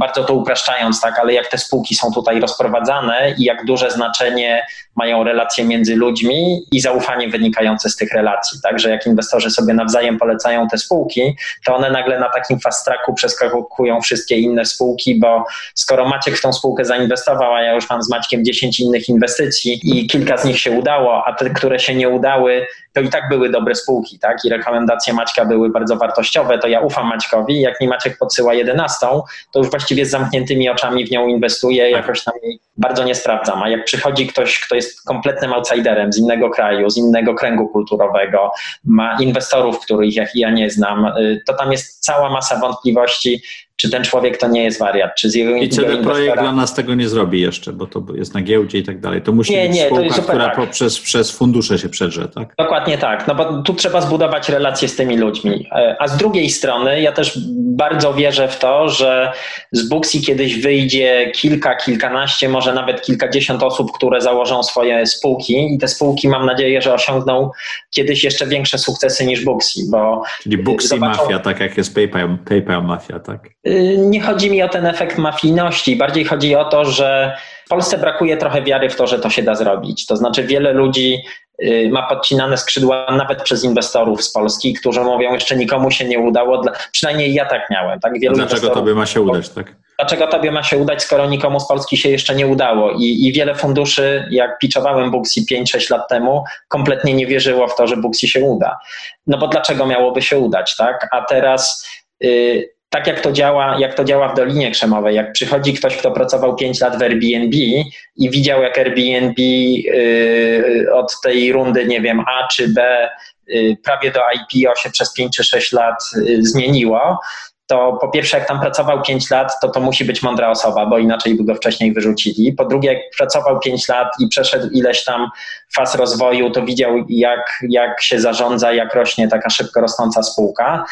bardzo to upraszczając, tak, ale jak te spółki są tutaj rozprowadzane i jak duże znaczenie mają relacje między ludźmi i zaufanie wynikające z tych relacji. Także jak inwestorzy sobie nawzajem polecają te spółki, to one nagle na takim fast tracku przeskakują wszystkie inne spółki, bo skoro Maciek w tą spółkę zainwestował, a ja już mam z Maćkiem dziesięć innych inwestycji i kilka z nich się udało, a te, które się nie udały, to i tak były dobre spółki, tak? I rekomendacje Maćka były bardzo wartościowe, to ja ufam Maćkowi, jak mi Maciek podsyła jedenastą, to już właściwie z zamkniętymi oczami w nią inwestuję, jakoś tam jej bardzo nie sprawdzam, a jak przychodzi ktoś, kto jest kompletnym outsiderem z innego kraju, z innego kręgu kulturowego, ma inwestorów, których ja nie znam, to tam jest cała masa wątpliwości, czy ten człowiek to nie jest wariat, czy z jego I C D Projekt dla nas tego nie zrobi jeszcze, bo to jest na giełdzie i tak dalej. To musi nie, być nie, spółka, to która tak. poprzez, przez fundusze się przedrze, tak? Dokładnie tak, no bo tu trzeba zbudować relacje z tymi ludźmi. A z drugiej strony ja też bardzo wierzę w to, że z Booksy kiedyś wyjdzie kilka, kilkanaście, może nawet kilkadziesiąt osób, które założą swoje spółki i te spółki, mam nadzieję, że osiągną kiedyś jeszcze większe sukcesy niż Booksy, bo... Czyli Booksy zobaczą... mafia, tak jak jest PayPal, PayPal mafia, tak? Nie chodzi mi o ten efekt mafijności, bardziej chodzi o to, że w Polsce brakuje trochę wiary w to, że to się da zrobić. To znaczy wiele ludzi ma podcinane skrzydła nawet przez inwestorów z Polski, którzy mówią, jeszcze nikomu się nie udało, przynajmniej ja tak miałem. Tak? Wielu Dlaczego tobie ma się udać, tak? Dlaczego tobie ma się udać, skoro nikomu z Polski się jeszcze nie udało? I, i wiele funduszy, jak pitchowałem Booksy pięć sześć lat temu, kompletnie nie wierzyło w to, że Booksy się uda. No bo dlaczego miałoby się udać, tak? A teraz... Yy, Tak jak to działa, jak to działa w Dolinie Krzemowej, jak przychodzi ktoś, kto pracował pięć lat w Airbnb i widział, jak Airbnb yy, od tej rundy, nie wiem, A czy B yy, prawie do I P O się przez pięć czy sześć lat yy, zmieniło, to po pierwsze, jak tam pracował pięć lat, to to musi być mądra osoba, bo inaczej by go wcześniej wyrzucili. Po drugie, jak pracował pięć lat i przeszedł ileś tam faz rozwoju, to widział, jak, jak się zarządza, jak rośnie taka szybko rosnąca spółka.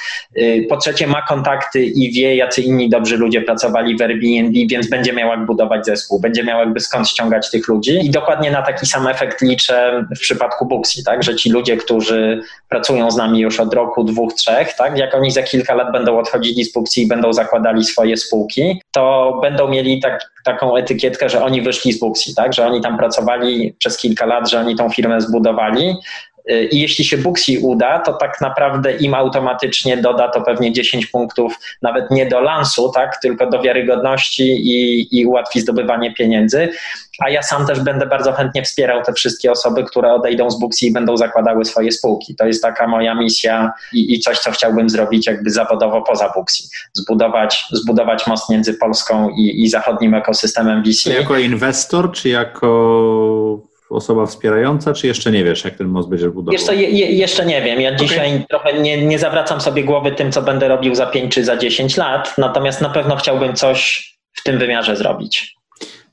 Po trzecie, ma kontakty i wie, jacy inni dobrzy ludzie pracowali w Airbnb, więc będzie miał jak budować zespół, będzie miał jakby skąd ściągać tych ludzi. I dokładnie na taki sam efekt liczę w przypadku Booksy, tak, że ci ludzie, którzy pracują z nami już od roku, dwóch, trzech, tak, jak oni za kilka lat będą odchodzili z Booksy i będą zakładali swoje spółki, to będą mieli tak, taką etykietkę, że oni wyszli z Booksy, tak, że oni tam pracowali przez kilka lat, że oni tą firmę zbudowali. I jeśli się Booksy uda, to tak naprawdę im automatycznie doda to pewnie dziesięć punktów, nawet nie do lansu, tak, tylko do wiarygodności i, i ułatwi zdobywanie pieniędzy. A ja sam też będę bardzo chętnie wspierał te wszystkie osoby, które odejdą z Booksy i będą zakładały swoje spółki. To jest taka moja misja i, i coś, co chciałbym zrobić jakby zawodowo poza Booksy. Zbudować, zbudować most między Polską i, i zachodnim ekosystemem V C. Czy jako inwestor, czy jako... osoba wspierająca, czy jeszcze nie wiesz, jak ten most będzie budował? Jeszcze, je, jeszcze nie wiem. Ja okay. dzisiaj trochę nie, nie zawracam sobie głowy tym, co będę robił za pięć czy za dziesięć lat, natomiast na pewno chciałbym coś w tym wymiarze zrobić.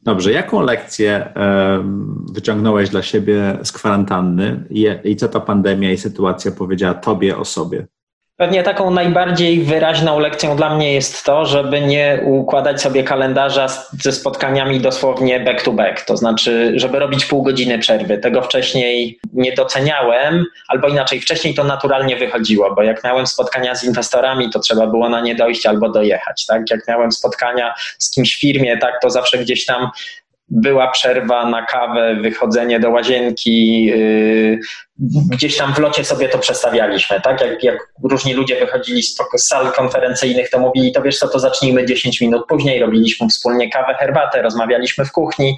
Dobrze, jaką lekcję um, wyciągnąłeś dla siebie z kwarantanny i, i co ta pandemia i sytuacja powiedziała tobie o sobie? Pewnie taką najbardziej wyraźną lekcją dla mnie jest to, żeby nie układać sobie kalendarza ze spotkaniami dosłownie back to back, to znaczy, żeby robić pół godziny przerwy. Tego wcześniej nie doceniałem, albo inaczej, wcześniej to naturalnie wychodziło, bo jak miałem spotkania z inwestorami, to trzeba było na nie dojść albo dojechać, tak? Jak miałem spotkania z kimś w firmie, tak, to zawsze gdzieś tam była przerwa na kawę, wychodzenie do łazienki, yy, gdzieś tam w locie sobie to przestawialiśmy, tak? Jak, jak różni ludzie wychodzili z sal konferencyjnych, to mówili, to wiesz co, to zacznijmy dziesięć minut później, robiliśmy wspólnie kawę, herbatę, rozmawialiśmy w kuchni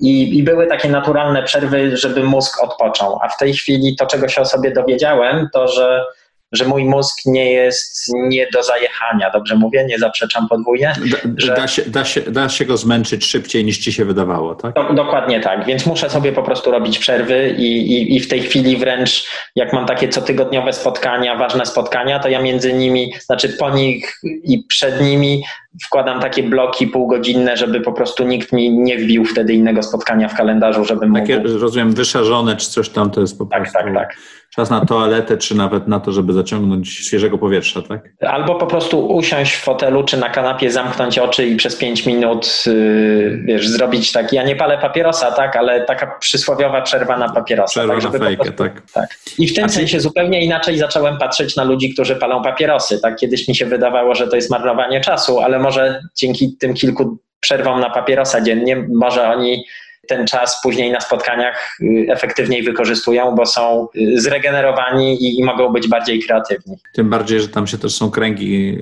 i, i były takie naturalne przerwy, żeby mózg odpoczął, a w tej chwili to, czego się o sobie dowiedziałem, to, że że mój mózg nie jest nie do zajechania, dobrze mówię, nie zaprzeczam podwójnie. Da, że da, się, da, się, da się go zmęczyć szybciej niż ci się wydawało, tak? To, dokładnie tak, więc muszę sobie po prostu robić przerwy i, i, i w tej chwili wręcz jak mam takie cotygodniowe spotkania, ważne spotkania, to ja między nimi, znaczy po nich i przed nimi wkładam takie bloki półgodzinne, żeby po prostu nikt mi nie wbił wtedy innego spotkania w kalendarzu, żebym mógł... Takie, rozumiem, wyszarzone czy coś tam, to jest po prostu... Tak, tak, tak. Czas na toaletę, czy nawet na to, żeby zaciągnąć świeżego powietrza, tak? Albo po prostu usiąść w fotelu, czy na kanapie, zamknąć oczy i przez pięć minut, yy, wiesz, zrobić tak, ja nie palę papierosa, tak, ale taka przysłowiowa przerwa na papierosa. Przerwa tak, na fejkę, prostu, tak. tak. I w tym A sensie ty... zupełnie inaczej zacząłem patrzeć na ludzi, którzy palą papierosy, tak? Kiedyś mi się wydawało, że to jest marnowanie czasu, ale może dzięki tym kilku przerwom na papierosa dziennie, może oni ten czas później na spotkaniach efektywniej wykorzystują, bo są zregenerowani i, i mogą być bardziej kreatywni. Tym bardziej, że tam się też są kręgi,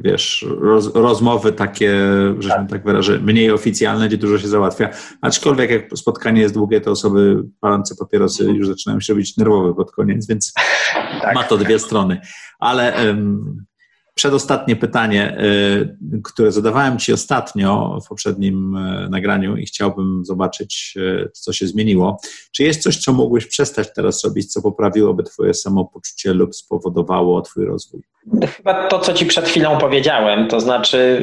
wiesz, roz, rozmowy takie, że tak. się tak wyrażę, mniej oficjalne, gdzie dużo się załatwia. Aczkolwiek jak spotkanie jest długie, to osoby palące papierosy już zaczynają się robić nerwowe pod koniec, więc tak. ma to dwie strony. Ale... Um, Przedostatnie pytanie, które zadawałem Ci ostatnio w poprzednim nagraniu i chciałbym zobaczyć, co się zmieniło. Czy jest coś, co mógłbyś przestać teraz robić, co poprawiłoby Twoje samopoczucie lub spowodowało Twój rozwój? Chyba to, co Ci przed chwilą powiedziałem, to znaczy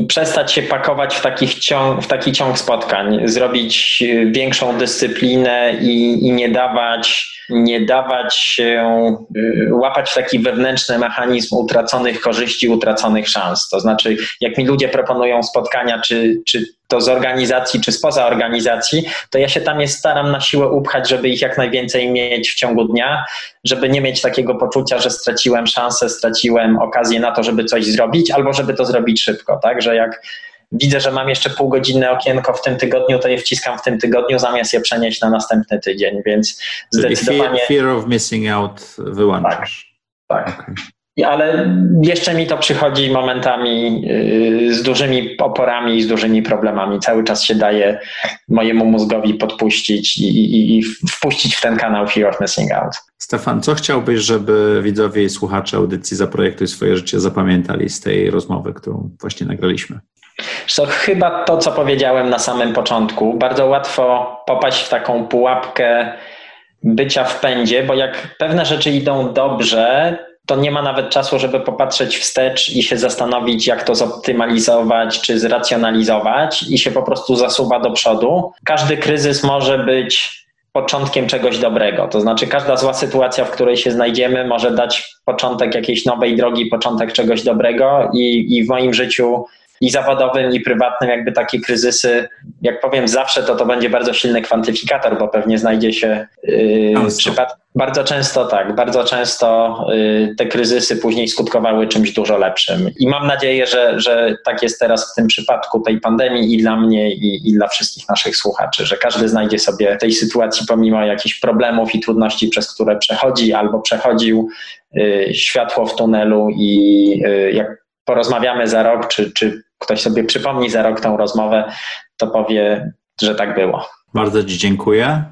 yy, przestać się pakować w, takich ciąg, w taki ciąg spotkań, zrobić większą dyscyplinę i, i nie dawać nie dawać się yy, łapać w taki wewnętrzny mechanizm utraconych korzyści, utraconych szans. To znaczy, jak mi ludzie proponują spotkania, czy, czy to z organizacji, czy spoza organizacji, to ja się tam je staram na siłę upchać, żeby ich jak najwięcej mieć w ciągu dnia, żeby nie mieć takiego poczucia, że straciłem szansę, straciłem okazję na to, żeby coś zrobić, albo żeby to zrobić szybko, tak, że jak widzę, że mam jeszcze półgodzinne okienko w tym tygodniu, to je wciskam w tym tygodniu, zamiast je przenieść na następny tydzień, więc zdecydowanie... Fear, fear of missing out wyłączasz. Tak, tak. Okay. Ale jeszcze mi to przychodzi momentami yy, z dużymi oporami i z dużymi problemami. Cały czas się daje mojemu mózgowi podpuścić i, i, i wpuścić w ten kanał Fear of Missing Out. Stefan, co chciałbyś, żeby widzowie i słuchacze audycji Zaprojektuj swoje życie zapamiętali z tej rozmowy, którą właśnie nagraliśmy? So, chyba to, co powiedziałem na samym początku. Bardzo łatwo popaść w taką pułapkę bycia w pędzie, bo jak pewne rzeczy idą dobrze, to nie ma nawet czasu, żeby popatrzeć wstecz i się zastanowić, jak to zoptymalizować czy zracjonalizować i się po prostu zasuwa do przodu. Każdy kryzys może być początkiem czegoś dobrego. To znaczy każda zła sytuacja, w której się znajdziemy, może dać początek jakiejś nowej drogi, początek czegoś dobrego i, i w moim życiu i zawodowym, i prywatnym jakby takie kryzysy, jak powiem zawsze, to to będzie bardzo silny kwantyfikator, bo pewnie znajdzie się yy, przypad... bardzo często tak, bardzo często yy, te kryzysy później skutkowały czymś dużo lepszym. I mam nadzieję, że, że tak jest teraz w tym przypadku tej pandemii i dla mnie i, i dla wszystkich naszych słuchaczy, że każdy znajdzie sobie w tej sytuacji pomimo jakichś problemów i trudności, przez które przechodzi albo przechodził, yy, światło w tunelu i yy, jak porozmawiamy za rok, czy, czy ktoś sobie przypomni za rok tą rozmowę, to powie, że tak było. Bardzo Ci dziękuję.